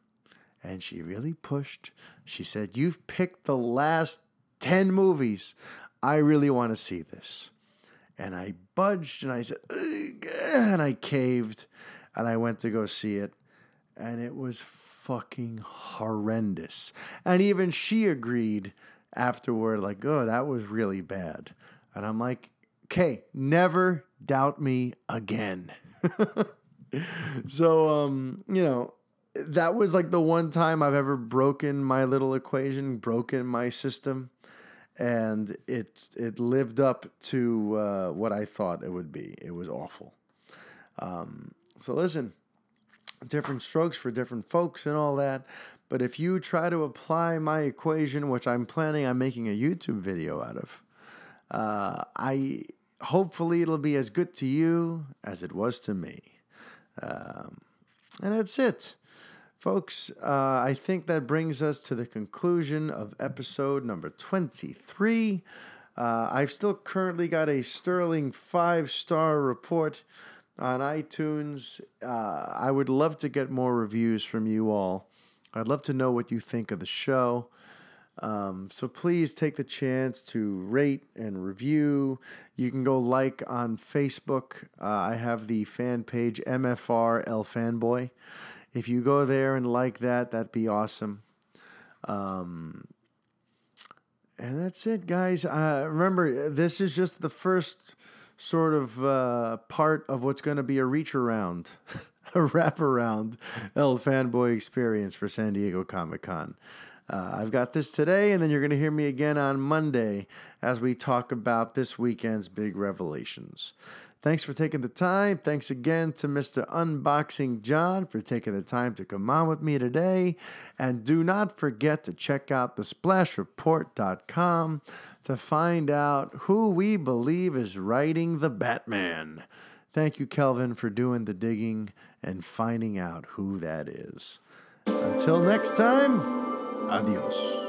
And she really pushed. She said, "You've picked the last 10 movies. I really want to see this." And I budged and I said, ugh, and I caved and I went to go see it. And it was fucking horrendous. And even she agreed afterward, like, oh, that was really bad. And I'm like, okay, never doubt me again. So, you know, that was like the one time I've ever broken my little equation, broken my system. And it lived up to what I thought it would be. It was awful. So listen, different strokes for different folks and all that. But if you try to apply my equation, which I'm making a YouTube video out of, I hopefully it'll be as good to you as it was to me. And that's it. Folks, I think that brings us to the conclusion of episode number 23. I've still currently got a sterling 5-star report on iTunes. I would love to get more reviews from you all. I'd love to know what you think of the show. So please take the chance to rate and review. You can go like on Facebook. I have the fan page MFRL Fanboy. If you go there and like that, that'd be awesome. And that's it, guys. Remember, this is just the first sort of part of what's going to be a reach around, a wraparound El Fanboy experience for San Diego Comic-Con. I've got this today, and then you're going to hear me again on Monday as we talk about this weekend's big revelations. Thanks for taking the time. Thanks again to Mr. Unboxing John for taking the time to come on with me today. And do not forget to check out thesplashreport.com to find out who we believe is writing the Batman. Thank you, Kelvin, for doing the digging and finding out who that is. Until next time, adios.